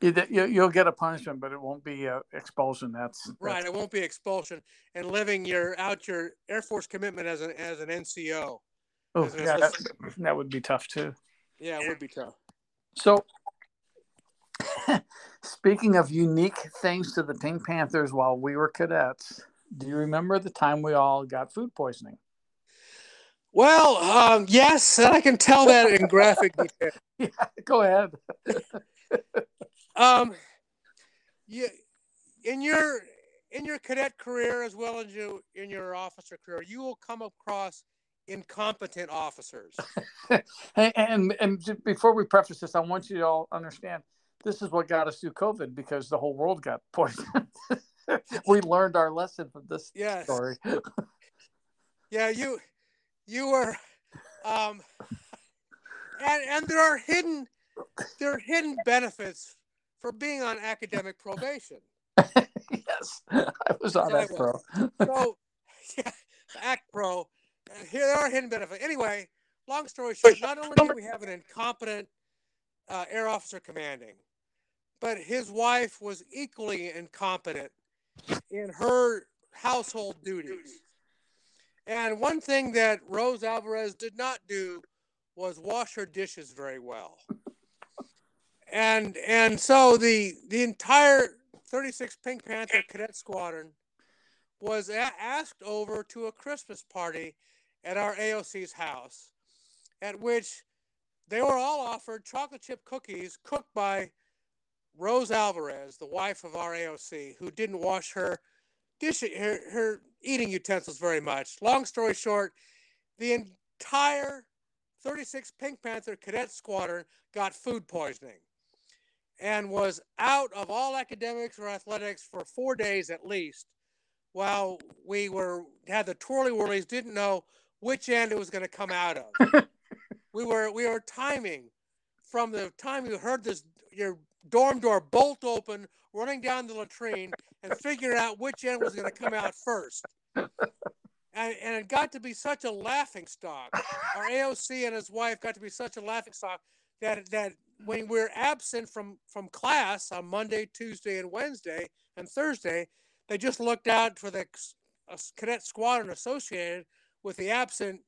You, you, you'll get a punishment, but it won't be uh, expulsion. That's, that's right. It won't be expulsion. And living your out your Air Force commitment as an as an N C O. Oh, as an yeah, that, that would be tough too. Yeah, it would be tough. So, speaking of unique things to the Pink Panthers while we were cadets, do you remember the time we all got food poisoning? Well, um, yes, and I can tell that in graphic detail. Yeah, go ahead. Um, you, in your in your cadet career as well as you in your officer career, you will come across incompetent officers. and, and and before we preface this, I want you to all understand this is what got us through COVID because the whole world got poisoned. We learned our lesson from this yes. story. Yeah, you you were, um, and and there are hidden there are hidden benefits for being on academic probation. Yes, I was on Act Pro. So, yeah, Act Pro. Here are hidden benefits. Anyway, long story short, not only do we have an incompetent uh, air officer commanding, but his wife was equally incompetent in her household duties. And one thing that Rose Alvarez did not do was wash her dishes very well. And and so the the entire thirty-six Pink Panther Cadet Squadron was a- asked over to a Christmas party at our A O C's house, at which they were all offered chocolate chip cookies cooked by Rose Alvarez, the wife of our A O C, who didn't wash her dish her, her eating utensils very much. Long story short, the entire thirty-six Pink Panther Cadet Squadron got food poisoning and was out of all academics or athletics for four days at least, while we were had the twirly whirlies, didn't know which end it was going to come out of. we were we were timing from the time you heard this your dorm door bolt open, running down the latrine, and figuring out which end was going to come out first. And, and it got to be such a laughing stock. Our A O C and his wife got to be such a laughing stock that that. When we're absent from, from class on Monday, Tuesday, and Wednesday, and Thursday, they just looked out for the uh, cadet squadron associated with the absent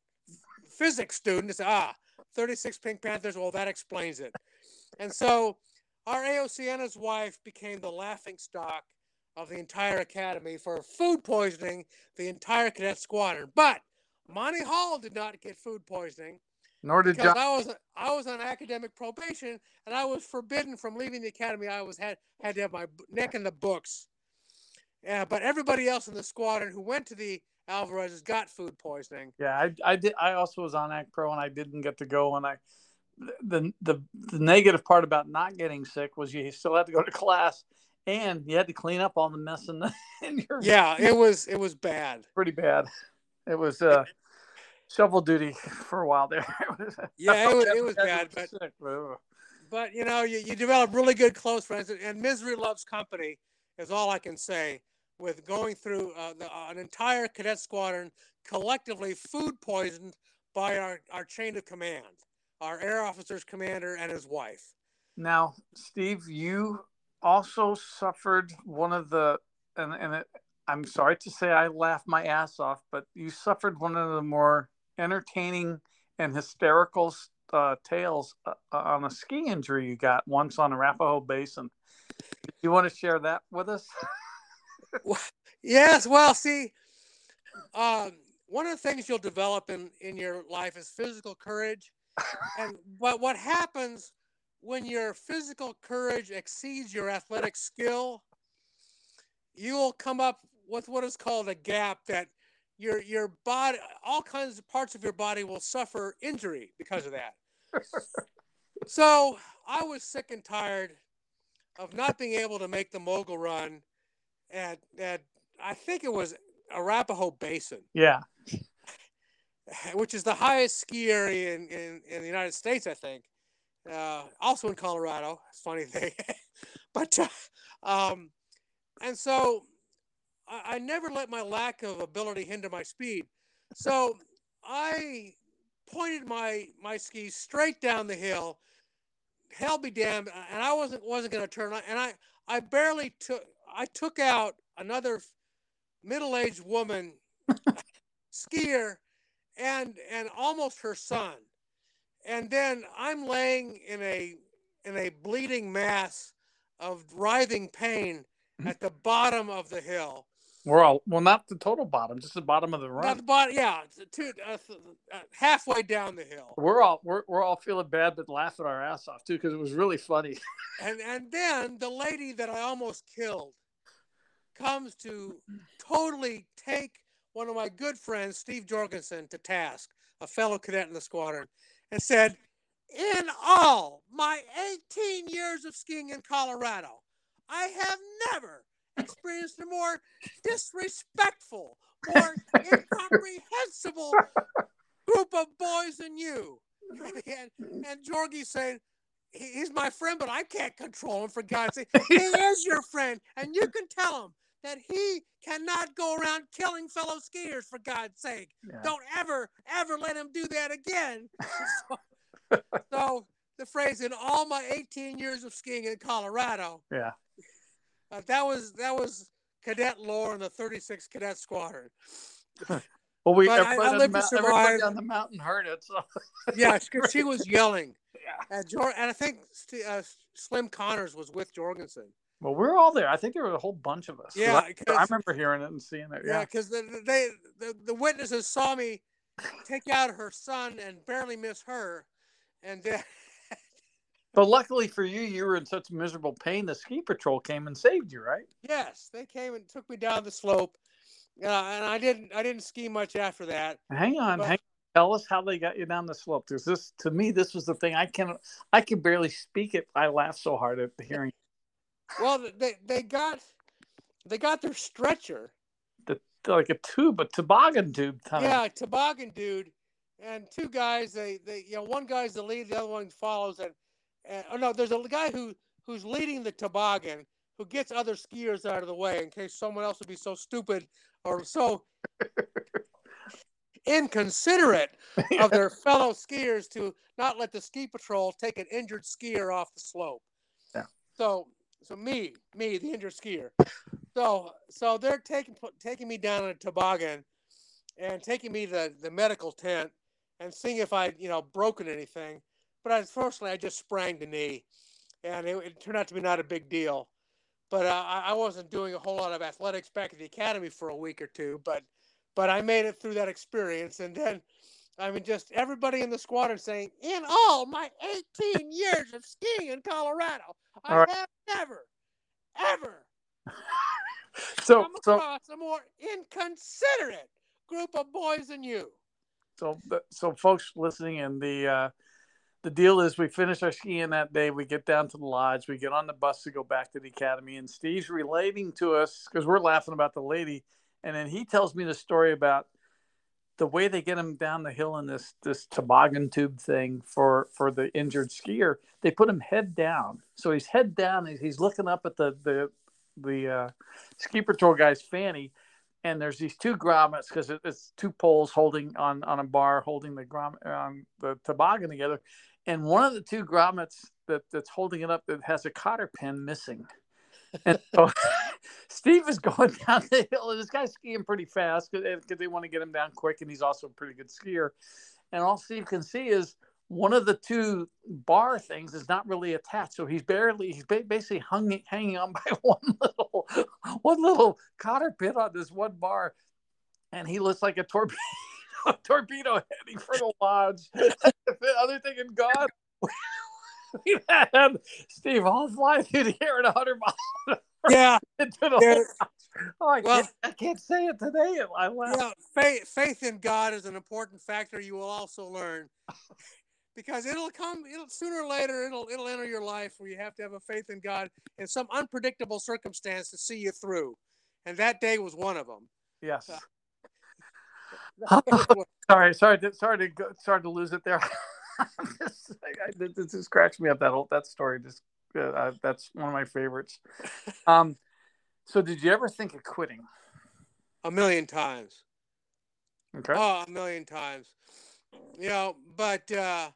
physics student and said, ah, thirty-six Pink Panthers, well, that explains it. And so our A O C and his wife became the laughingstock of the entire academy for food poisoning the entire cadet squadron. But Monty Hall did not get food poisoning. Nor did John. I was I was on academic probation, and I was forbidden from leaving the academy. I was had had to have my neck in the books. Yeah, but everybody else in the squadron who went to the Alvarez's got food poisoning. Yeah, I I did. I also was on Act Pro, and I didn't get to go. And I, the the the negative part about not getting sick was you still had to go to class, and you had to clean up all the mess in, the, in your. Yeah, it was it was bad. Pretty bad. It was. Uh, Shovel duty for a while there. Yeah, it was, it was bad, but, but you know, you, you develop really good close friends, and misery loves company is all I can say with going through uh, the, uh, an entire cadet squadron collectively food poisoned by our, our chain of command, our air officer's commander and his wife. Now, Steve, you also suffered one of the, and, and it, I'm sorry to say I laughed my ass off, but you suffered one of the more entertaining and hysterical uh, tales uh, on a ski injury you got once on Arapahoe Basin. Do you want to share that with us? Yes. Well, see, um, one of the things you'll develop in, in your life is physical courage. And what, what happens when your physical courage exceeds your athletic skill, you will come up with what is called a gap that your your body, all kinds of parts of your body will suffer injury because of that. So I was sick and tired of not being able to make the mogul run at, at I think it was Arapahoe Basin. Yeah. which is the highest ski area in, in, in the United States, I think. Uh, also in Colorado, it's a funny thing. But, uh, um, and so I, I never let my lack of ability hinder my speed. So I pointed my, my skis straight down the hill, hell be damned, and I wasn't, wasn't going to turn on. And I, I barely took, I took out another middle-aged woman skier and, and almost her son. And then I'm laying in a, in a bleeding mass of writhing pain at the bottom of the hill. We're all, well, not the total bottom, just the bottom of the run. Not the bottom, yeah, two, uh, halfway down the hill. We're all we're we're all feeling bad, but laughing our ass off too, because it was really funny. And and then the lady that I almost killed comes to totally take one of my good friends, Steve Jorgensen, to task, a fellow cadet in the squadron, and said, "In all my eighteen years of skiing in Colorado, I have never experienced a more disrespectful, more incomprehensible group of boys than you." And, and Jorgie saying, "He's my friend, but I can't control him, for God's sake." He is your friend, and you can tell him that he cannot go around killing fellow skiers, for God's sake. Yeah. Don't ever, ever let him do that again. So, so the phrase, "in all my eighteen years of skiing in Colorado." Yeah. Uh, that was that was cadet lore in the thirty-six Cadet Squadron. Well, we I, I lived to survive. On the mountain heard it. So. Yeah, because she was yelling. Yeah. And, Jor- and I think uh, Slim Connors was with Jorgensen. Well, we were all there. I think there were a whole bunch of us. Yeah, I, I remember hearing it and seeing it. Yeah, because yeah, the, they the, the witnesses saw me take out her son and barely miss her, and then. But luckily for you, you were in such miserable pain, the ski patrol came and saved you, right? Yes, they came and took me down the slope, uh, and I didn't. I didn't ski much after that. Hang on, but, hang on. Tell us how they got you down the slope. There's this to me. This was the thing. I can I can barely speak it. I laugh so hard at hearing. Well, they they got they got their stretcher, the like a tube, a toboggan dude. Yeah, a toboggan dude, and two guys. They they you know one guy's the lead, the other one follows and. And, oh, no, there's a guy who, who's leading the toboggan who gets other skiers out of the way in case someone else would be so stupid or so inconsiderate of their fellow skiers to not let the ski patrol take an injured skier off the slope. Yeah. So so me, me, the injured skier. So so they're taking taking me down in a toboggan and taking me to the, the medical tent and seeing if I'd, you know, broken anything. But unfortunately, I just sprained the knee, and it, it turned out to be not a big deal. But uh, I wasn't doing a whole lot of athletics back at the academy for a week or two. But but I made it through that experience, and then, I mean, just everybody in the squadron saying, "In all my eighteen years of skiing in Colorado, I right. have never, ever so, come across so... a more inconsiderate group of boys than you." So, so folks listening in the. Uh... The deal is we finish our skiing that day, we get down to the lodge, we get on the bus to go back to the academy, and Steve's relating to us because we're laughing about the lady, and then he tells me the story about the way they get him down the hill in this this toboggan tube thing for, for the injured skier. They put him head down. So he's head down, he's looking up at the, the, the uh, ski patrol guy's fanny, and there's these two grommets because it, it's two poles holding on, on a bar, holding the grommet, um, the toboggan together. And one of the two grommets that, that's holding it up that has a cotter pin missing. And so Steve is going down the hill. And this guy's skiing pretty fast because they want to get him down quick. And he's also a pretty good skier. And all Steve can see is one of the two bar things is not really attached. So he's barely, he's basically hung, hanging on by one little, one little cotter pin on this one bar. And he looks like a torpedo. A torpedo heading for the lodge. The other thing in God, we had Steve Hall fly through the air at one hundred miles an hour. Yeah. Into the yeah. Oh, I, well, can't, I can't say it today. I laugh. Yeah, faith, faith in God is an important factor you will also learn because it'll come it'll sooner or later. It'll, it'll enter your life where you have to have a faith in God in some unpredictable circumstance to see you through. And that day was one of them. Yes. Uh, sorry, sorry, to, sorry to go, sorry to lose it there. just, I, I, this just cracks me up. That whole, that story just uh, that's one of my favorites. Um, so did you ever think of quitting? A million times. Okay. Oh, a million times. You know, but uh,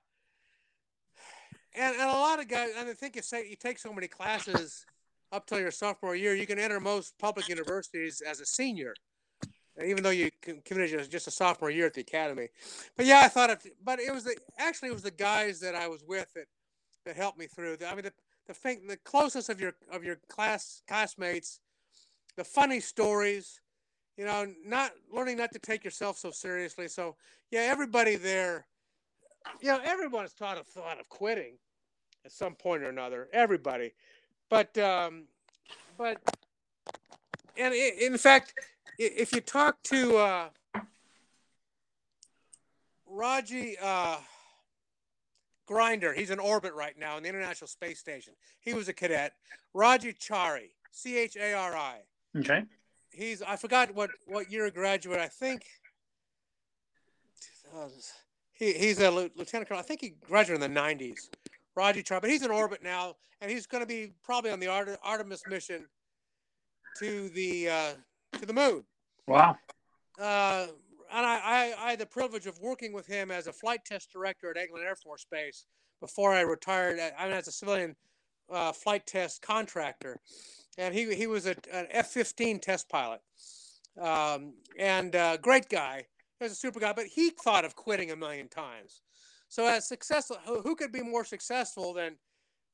and and a lot of guys. And I think you say you take so many classes up till your sophomore year. You can enter most public universities as a senior, even though you committed just a sophomore year at the academy. But yeah, I thought of, but it was the, actually it was the guys that I was with that, that helped me through. I mean, the the thing, the closest of your of your class classmates, the funny stories, you know, not learning not to take yourself so seriously. So yeah, everybody there, you know, everyone's thought of thought of quitting at some point or another. Everybody, but um, but and it, in fact. If you talk to uh, Raji uh, Grinder, he's in orbit right now in the International Space Station. He was a cadet. Raja Chari, C H A R I. Okay. He's I forgot what, what year graduate. I think he, he's a lieutenant colonel. I think he graduated in the nineties. Raja Chari, but he's in orbit now, and he's going to be probably on the Art- Artemis mission to the. Uh, to the moon. Wow. Uh, and I, I, I had the privilege of working with him as a flight test director at Eglin Air Force Base before I retired. I mean, as a civilian uh, flight test contractor. And he, he was a, an F fifteen test pilot. Um, and uh, great guy. He was a super guy. But he thought of quitting a million times. So as successful, who, who could be more successful than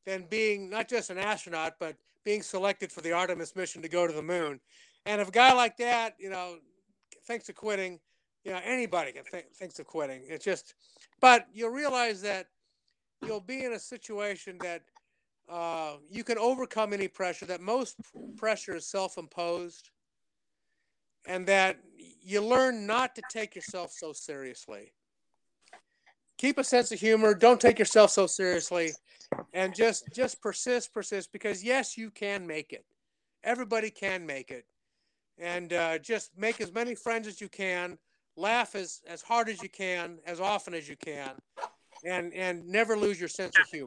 than being not just an astronaut, but being selected for the Artemis mission to go to the moon? And if a guy like that, you know, thinks of quitting, you know, anybody can think, thinks of quitting. It's just, but you'll realize that you'll be in a situation that uh, you can overcome any pressure, that most pressure is self-imposed, and that you learn not to take yourself so seriously. Keep a sense of humor. Don't take yourself so seriously, and just, just persist, persist, because yes, you can make it. Everybody can make it. And uh, just make as many friends as you can, laugh as, as hard as you can, as often as you can, and and never lose your sense of humor.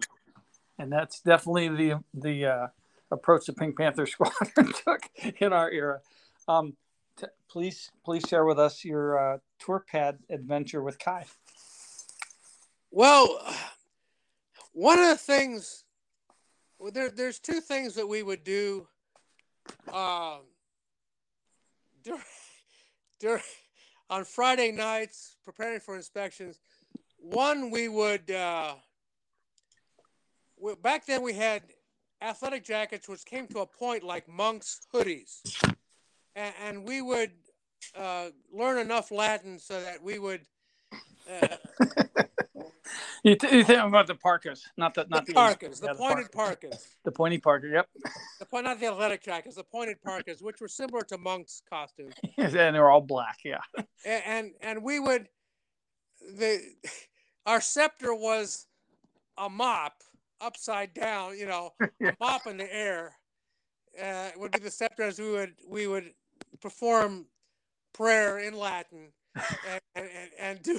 And that's definitely the the uh, approach the Pink Panther Squadron took in our era. Um, t- please please share with us your uh, tour pad adventure with Kai. Well, one of the things well, there there's two things that we would do. Uh, During, during, on Friday nights, preparing for inspections, one we would, uh, we, back then we had athletic jackets, which came to a point like monks' hoodies. And, and we would uh, learn enough Latin so that we would... Uh, you, th- you think I'm about the parkas, not the... Not the parkas, the, the, the pointed parkas. parkas. The pointy parka, yep. The point, not the athletic jackets, the pointed parkas, which were similar to monks' costumes. And they were all black, yeah. And, and and we would... the Our scepter was a mop, upside down, you know, yeah. A mop in the air. Uh, would be the scepter as we would, we would perform prayer in Latin and, and, and, and do...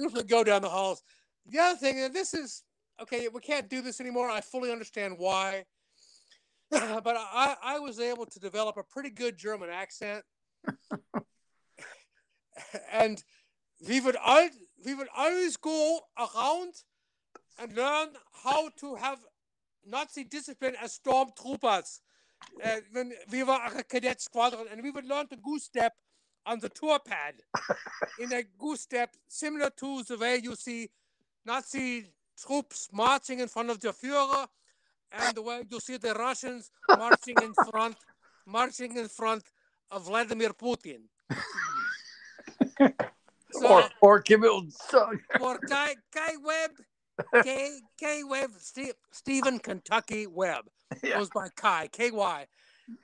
Usually go down the halls. The other thing, and this is okay, we can't do this anymore. I fully understand why, but I, I was able to develop a pretty good German accent. And we would all, we would always go around and learn how to have Nazi discipline as stormtroopers. Uh, when we were a cadet squadron, and we would learn to goose step on the tour pad, in a goose step, similar to the way you see Nazi troops marching in front of the Führer, and the way you see the Russians marching in front, marching in front of Vladimir Putin. So, or or Kim Il Sung. Or Kai, Kai Webb, K, K Webb, Steve, Stephen Kentucky Webb. Yeah. It was by Kai, K Y.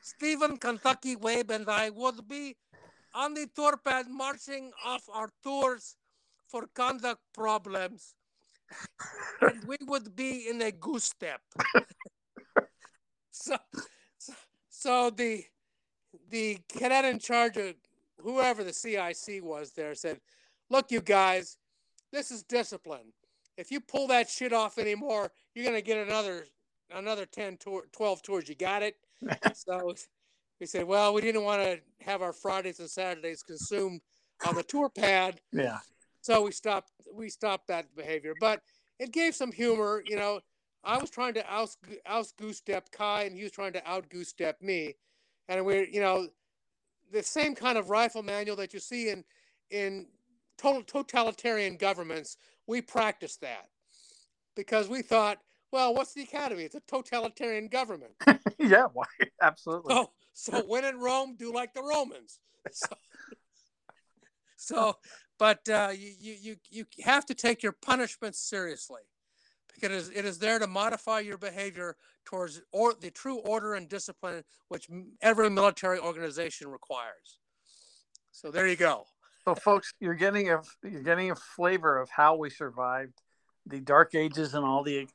Stephen Kentucky Webb and I would be on the tour pad, marching off our tours for conduct problems. And we would be in a goose step. so, so, so the the cadet in charge of whoever the C I C was there said, look, you guys, this is discipline. If you pull that shit off anymore, you're going to get another another ten, twelve tours. You got it? So we said, well, we didn't want to have our Fridays and Saturdays consumed on the tour pad. Yeah. So we stopped, we stopped that behavior. But it gave some humor. You know, I was trying to out, out goose-step Kai, and he was trying to out goose-step me. And we're, you know, the same kind of rifle manual that you see in in total totalitarian governments, we practiced that because we thought, well, what's the academy? It's a totalitarian government. Yeah, why? Absolutely. So, so when in Rome, do like the Romans. So, so but uh, you you you have to take your punishment seriously because it is, it is there to modify your behavior towards or the true order and discipline which every military organization requires. So there you go. So, folks, you're getting a you're getting a flavor of how we survived the dark ages and all the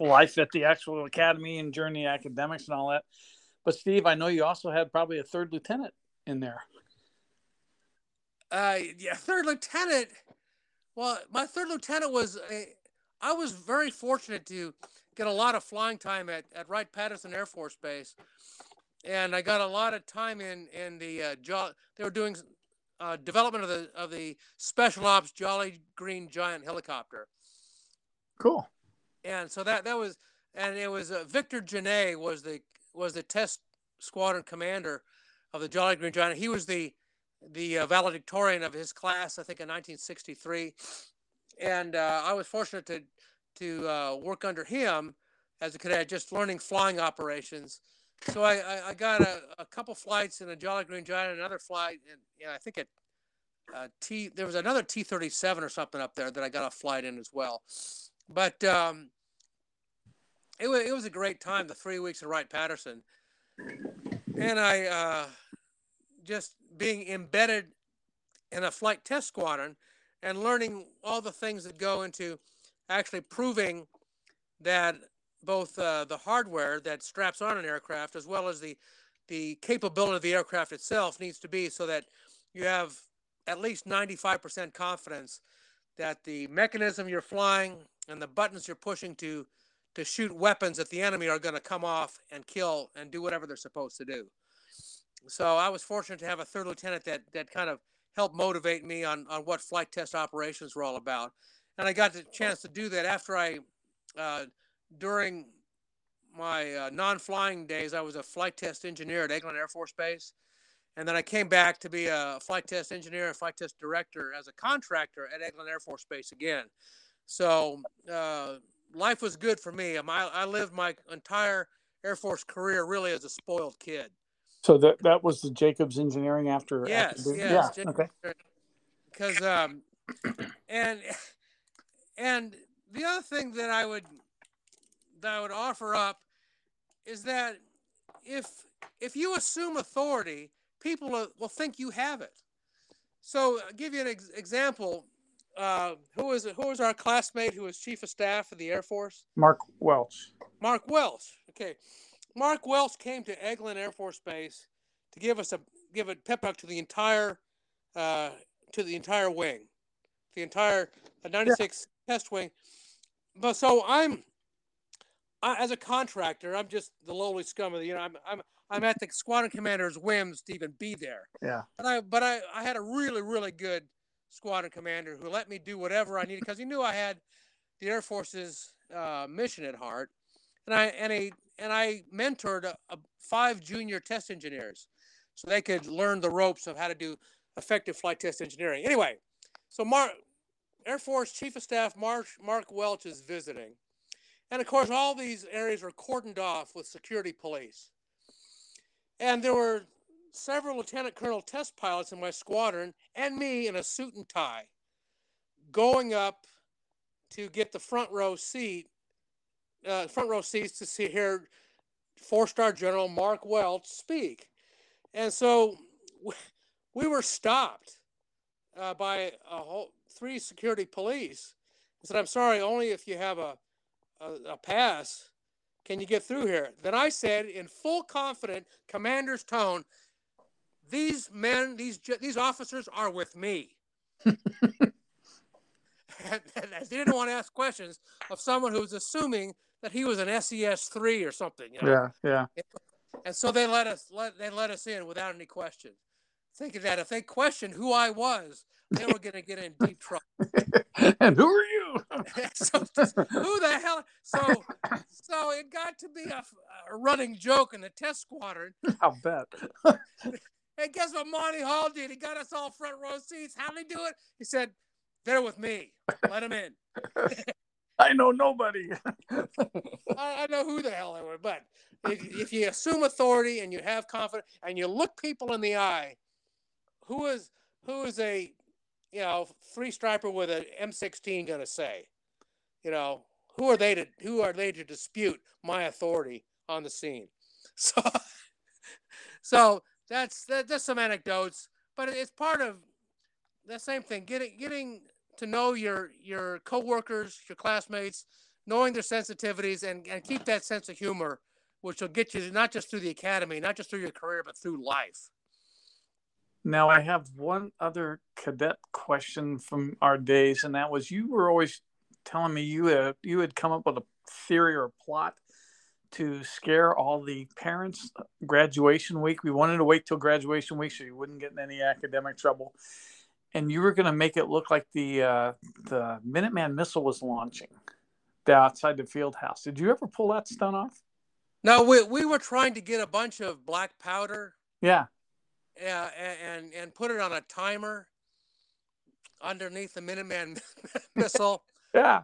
life at the actual academy and journey academics and all that. But Steve, I know you also had probably a third lieutenant in there. Uh, yeah, third lieutenant. Well, my third lieutenant was a, I was very fortunate to get a lot of flying time at at Wright-Patterson Air Force Base, and I got a lot of time in in the uh, jo- they were doing. Uh, development of the of the Special Ops Jolly Green Giant helicopter. Cool. And so that that was, and it was uh, Victor Genet was the was the test squadron commander of the Jolly Green Giant. He was the the uh, valedictorian of his class, I think, in nineteen sixty-three. And uh, I was fortunate to to uh, work under him as a cadet, just learning flying operations. So I, I, I got a, a couple flights in a Jolly Green Giant, another flight, and, and I think it, uh, T there was another T thirty-seven or something up there that I got a flight in as well. But um, it was it was a great time, the three weeks at Wright-Patterson, and I uh, just being embedded in a flight test squadron and learning all the things that go into actually proving that. Both uh, the hardware that straps on an aircraft as well as the the capability of the aircraft itself needs to be so that you have at least ninety-five percent confidence that the mechanism you're flying and the buttons you're pushing to to shoot weapons at the enemy are going to come off and kill and do whatever they're supposed to do. So I was fortunate to have a third lieutenant that that kind of helped motivate me on, on what flight test operations were all about. And I got the chance to do that after I... Uh, During my uh, non-flying days, I was a flight test engineer at Eglin Air Force Base. And then I came back to be a flight test engineer and flight test director as a contractor at Eglin Air Force Base again. So uh, life was good for me. I, I lived my entire Air Force career really as a spoiled kid. So that that was the Jacobs Engineering after? Yes, after the, yes. Yeah, okay. Because, um, and, and the other thing that I would... that I would offer up is that if if you assume authority, people will think you have it. So I'll give you an ex- example. Uh, who is who is our classmate who was chief of staff of the Air Force? Mark Welsh. Mark Welsh. Okay. Mark Welsh came to Eglin Air Force Base to give us a give a pep talk to the entire uh, to the entire wing, the entire ninety-six yeah. test wing. But so I'm. As a contractor, I'm just the lowly scum of the, you know, I'm, I'm, I'm at the squadron commander's whims to even be there. Yeah. But I, but I, I had a really, really good squadron commander who let me do whatever I needed because he knew I had the Air Force's uh, mission at heart. And I, and a, and I mentored a, a five junior test engineers so they could learn the ropes of how to do effective flight test engineering. Anyway, so Mark, Air Force Chief of Staff Mark, Mark Welch is visiting. And, of course, all these areas were cordoned off with security police. And there were several lieutenant colonel test pilots in my squadron and me in a suit and tie going up to get the front row seat, uh, front row seats to see here four-star General Mark Welch speak. And so we were stopped uh, by a whole, three security police. I said, I'm sorry, only if you have a A, a pass, can you get through here? Then I said in full confident commander's tone, these men, these these officers are with me. and, and they didn't want to ask questions of someone who was assuming that he was an S E S three or something. You know? Yeah, yeah. And so they let us let they let us in without any question, thinking that if they questioned who I was, they were going to get in deep trouble. And who are you? so, who the hell? So, so it got to be a, a running joke in the test squadron. I'll bet. And guess what Monty Hall did? He got us all front row seats. How did he do it? He said, "They're with me. Let them in." I know nobody. I, I know who the hell they were. But if, if you assume authority and you have confidence and you look people in the eye, who is who is a you know three striper with an M sixteen going to say? You know who are they to who are they to dispute my authority on the scene? So, so that's that, that's some anecdotes, but it's part of the same thing. Getting getting. to know your your coworkers, your classmates, knowing their sensitivities, and, and keep that sense of humor, which will get you not just through the academy, not just through your career, but through life. Now, I have one other cadet question from our days, and that was you were always telling me you had, you had come up with a theory or a plot to scare all the parents graduation week. We wanted to wait till graduation week so you wouldn't get in any academic trouble. And you were going to make it look like the uh, the Minuteman missile was launching outside the field house. Did you ever pull that stunt off? No, we we were trying to get a bunch of black powder. Yeah. Yeah, and, and, and put it on a timer underneath the Minuteman missile. Yeah.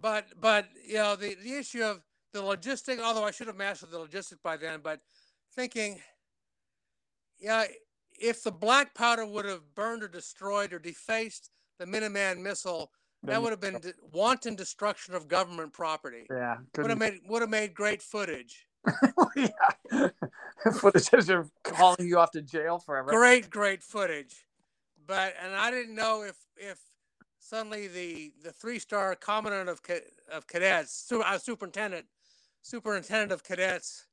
But, but you know, the, the issue of the logistics, although I should have mastered the logistics by then, but thinking, yeah, if the black powder would have burned or destroyed or defaced the Minuteman missile, that would have been de- wanton destruction of government property. Yeah, would have made would have made great footage. Yeah, footage as they're calling you off to jail forever. Great, great footage, but and I didn't know if if suddenly the the three star commandant of of cadets, uh, superintendent, superintendent of cadets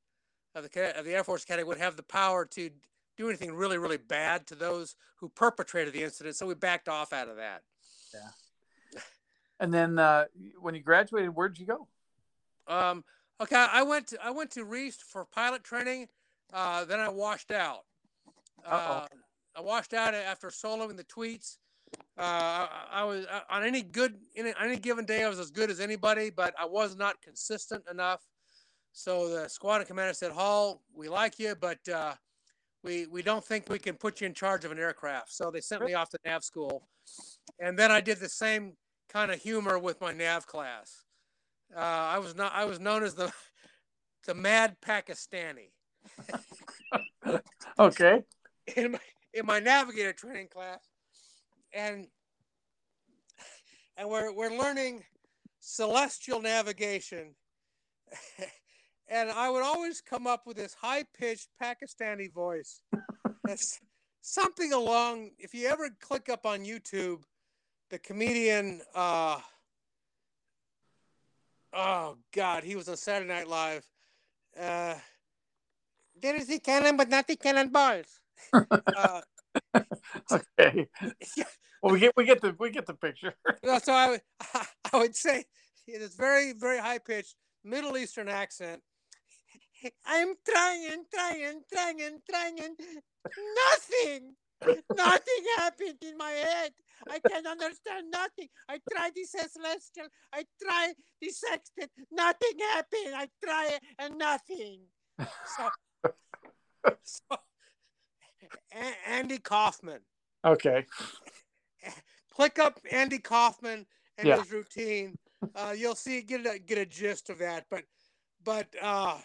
of the of the Air Force Academy would have the power to do anything really, really bad to those who perpetrated the incident. So we backed off out of that. Yeah. And then uh, when you graduated, where'd you go? Um, okay, I went to, I went to Reist for pilot training. Uh, then I washed out. Uh, I washed out after soloing the tweets. Uh, I, I was on any good, any, on any given day, I was as good as anybody, but I was not consistent enough. So the squadron commander said, "Hall, we like you, but uh, We we don't think we can put you in charge of an aircraft." So they sent me off to nav school. And then I did the same kind of humor with my nav class. Uh, I was not I was known as the the mad Pakistani. Okay. In my, in my navigator training class. And and we're we're learning celestial navigation. And I would always come up with this high-pitched Pakistani voice. That's something along, if you ever click up on YouTube, the comedian, uh, oh, God, he was on Saturday Night Live. Uh, there is the cannon, but not the cannonballs. uh, okay. Yeah. Well, we get, we, get the, we get the picture. So I, I would say it is very, very high-pitched Middle Eastern accent. I'm trying, trying, trying, trying. Nothing. Nothing happened in my head. I can't understand nothing. I try the celestial. I try the sextant. Nothing happened. I try and nothing. So, so a- Andy Kaufman. Okay. Click up Andy Kaufman and yeah. his routine. Uh, you'll see, get a, get a gist of that, but but uh,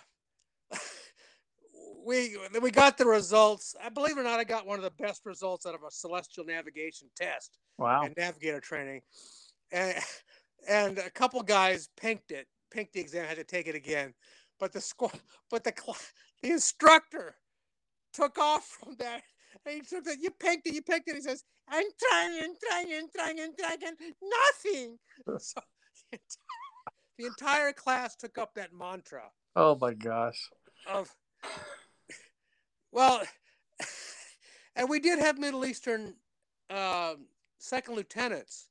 we we got the results. I believe it or not, I got one of the best results out of a celestial navigation test. Wow! And navigator training, and and a couple guys pinked it, pinked the exam, had to take it again. But the squ- but the cl- the instructor took off from that. And he took that. You pinked it. You pinked it. He says, "I'm trying and trying and trying and trying and nothing." So, the entire class took up that mantra. Oh my gosh! Of well, And we did have Middle Eastern uh, second lieutenants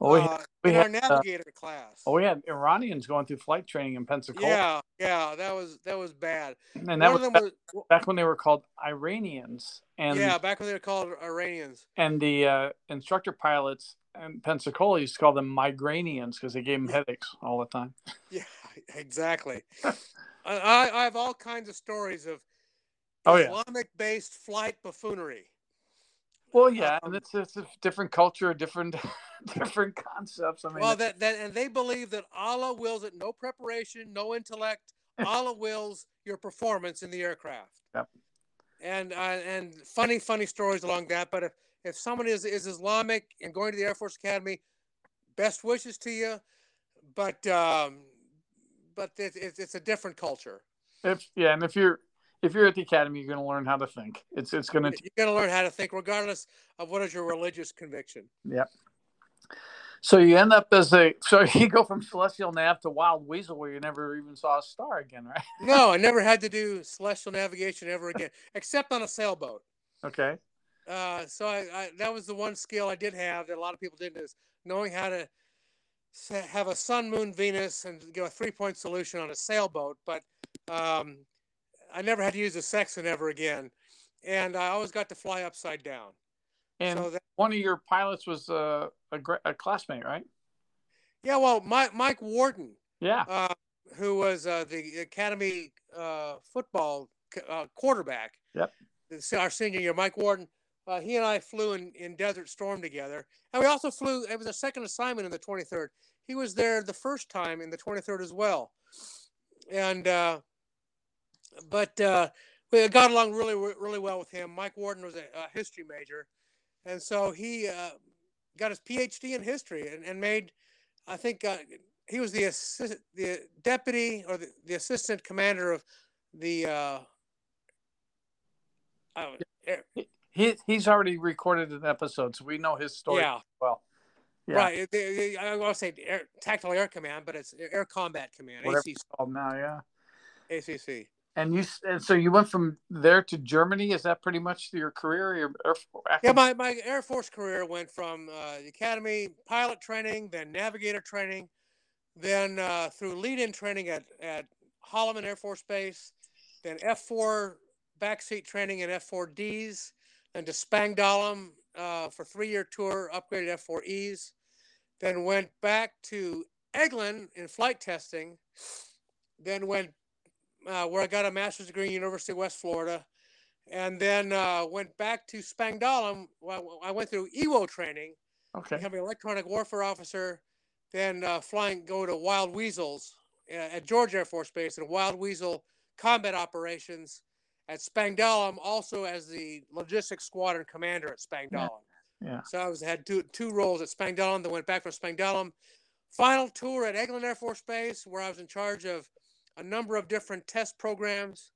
well, we had, uh, we in had, our navigator uh, class. Oh, we had Iranians going through flight training in Pensacola. Yeah, yeah, that was that was bad. And One that was back, was back when they were called Iranians. And yeah, back when they were called Iranians. And the uh, instructor pilots in Pensacola used to call them migranians because they gave them headaches all the time. Yeah, exactly. I, I have all kinds of stories of oh, Islamic-based yeah. flight buffoonery. Well, yeah, um, and it's, it's a different culture, different different concepts. I mean, well, that, that and they believe that Allah wills it, no preparation, no intellect. Allah wills your performance in the aircraft. Yep. And uh, and funny, funny stories along that. But if, if someone is, is Islamic and going to the Air Force Academy, best wishes to you. But um, but it, it, it's a different culture. If yeah, and if you're If you're at the academy, you're going to learn how to think. It's it's going to t- you're going to learn how to think, regardless of what is your religious conviction. Yep. So you end up as a so you go from Celestial Nav to Wild Weasel, where you never even saw a star again, right? No, I never had to do celestial navigation ever again, except on a sailboat. Okay. Uh, so I, I that was the one skill I did have that a lot of people didn't, is knowing how to have a sun, moon, Venus, and get a three point solution on a sailboat, but. Um, I never had to use a sextant ever again, and I always got to fly upside down. And so that, one of your pilots was uh, a, a classmate, right? Yeah, well, my, Mike Warden, yeah, uh, who was uh, the academy uh, football uh, quarterback. Yep. Our senior year, Mike Warden. Uh, he and I flew in, in Desert Storm together, and we also flew. It was a second assignment in the twenty-third. He was there the first time in the twenty-third as well, and. Uh, But uh, we got along really, really well with him. Mike Warden was a, a history major, and so he uh, got his P H D in history and, and made, I think, uh, he was the assist, the deputy or the, the assistant commander of the. Uh, I don't, he he's already recorded an episode, so we know his story. Yeah. Well. Yeah. Right. I want to say air, tactical air command, but it's air combat command. Whatever it's called now, yeah. A C C. And you, and so you went from there to Germany. Is that pretty much your career? Your Air Force? Yeah, my, my Air Force career went from uh, the academy pilot training, then navigator training, then uh, through lead-in training at at Holloman Air Force Base, then F four backseat training and F four Ds, and to Spangdahlem uh, for three-year tour, upgraded F four Es, then went back to Eglin in flight testing, then went. Uh, where I got a master's degree at University of West Florida, and then uh, went back to Spangdahlem. Well, I went through E W O training, okay. becoming an electronic warfare officer, then uh, flying, go to Wild Weasels uh, at George Air Force Base and Wild Weasel combat operations at Spangdahlem, also as the logistics squadron commander at Spangdahlem. Yeah. yeah. So I was had two two roles at Spangdahlem. Then went back from Spangdahlem. Final tour at Eglin Air Force Base, where I was in charge of a number of different test programs,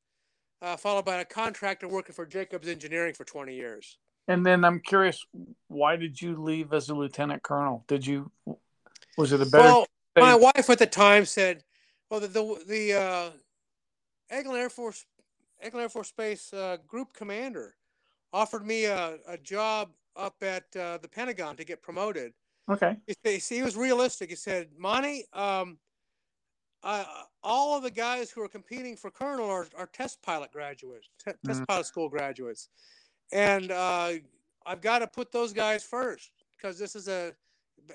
uh, followed by a contractor working for Jacobs Engineering for twenty years. And then I'm curious, why did you leave as a lieutenant colonel? Did you, was it a better? Well, thing? My wife at the time said, well, the, the, the uh, Eglin Air Force, Eglin Air Force Base uh, group commander offered me a, a job up at uh, the Pentagon to get promoted. Okay. He, he was realistic. He said, Monty, um, Uh, all of the guys who are competing for colonel are, are test pilot graduates, te- test mm. pilot school graduates, and uh, I've got to put those guys first because this is a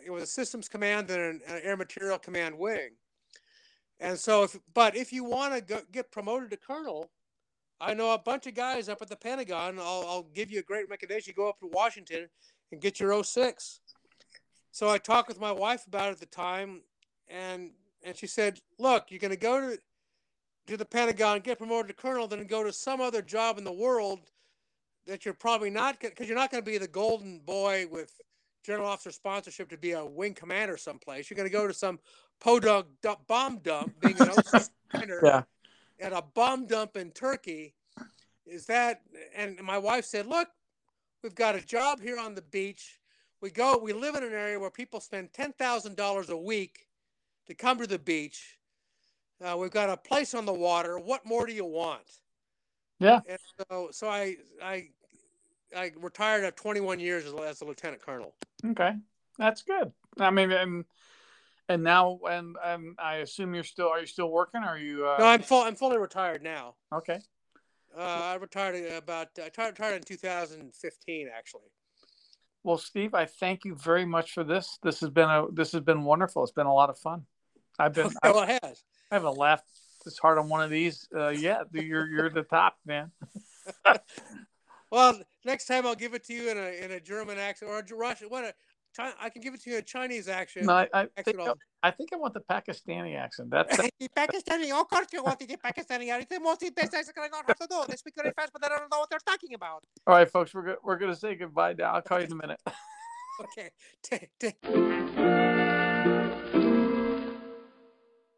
it was a systems command and an air material command wing, and so if but if you want to get promoted to colonel, I know a bunch of guys up at the Pentagon. I'll I'll give you a great recommendation. Go up to Washington and get your oh six. So I talked with my wife about it at the time, and. And she said, look, you're going to go to, to the Pentagon, get promoted to colonel, then go to some other job in the world that you're probably not, because you're not going to be the golden boy with general officer sponsorship to be a wing commander someplace. You're going to go to some podunk dump, bomb dump, being an O C commander yeah. at a bomb dump in Turkey. Is that? And my wife said, look, we've got a job here on the beach. We go, we live in an area where people spend ten thousand dollars a week to come to the beach. Uh, we've got a place on the water. What more do you want? Yeah. And so so I I I retired at twenty-one years as a lieutenant colonel. Okay, that's good. I mean, and and now, and, and I assume you're still. Are you still working? Or are you? Uh... No, I'm full. I'm fully retired now. Okay. Uh, I retired about. I retired in two thousand fifteen, actually. Well, Steve, I thank you very much for this. This has been a. This has been wonderful. It's been a lot of fun. I've been. Well, it has. I haven't laughed this hard on one of these uh, yet. You're you're the top, man. Well, next time I'll give it to you in a in a German accent or a Russian. What a, I can give it to you in a Chinese accent. No, I, I, accent think I, I think I want the Pakistani accent. That's that. The Pakistani. Of course, you want the Pakistani. It's the most best accent I know how to do. They speak very fast, but they don't know what they're talking about. All right, folks, we're go- we're going to say goodbye now. I'll call you in a minute. Okay.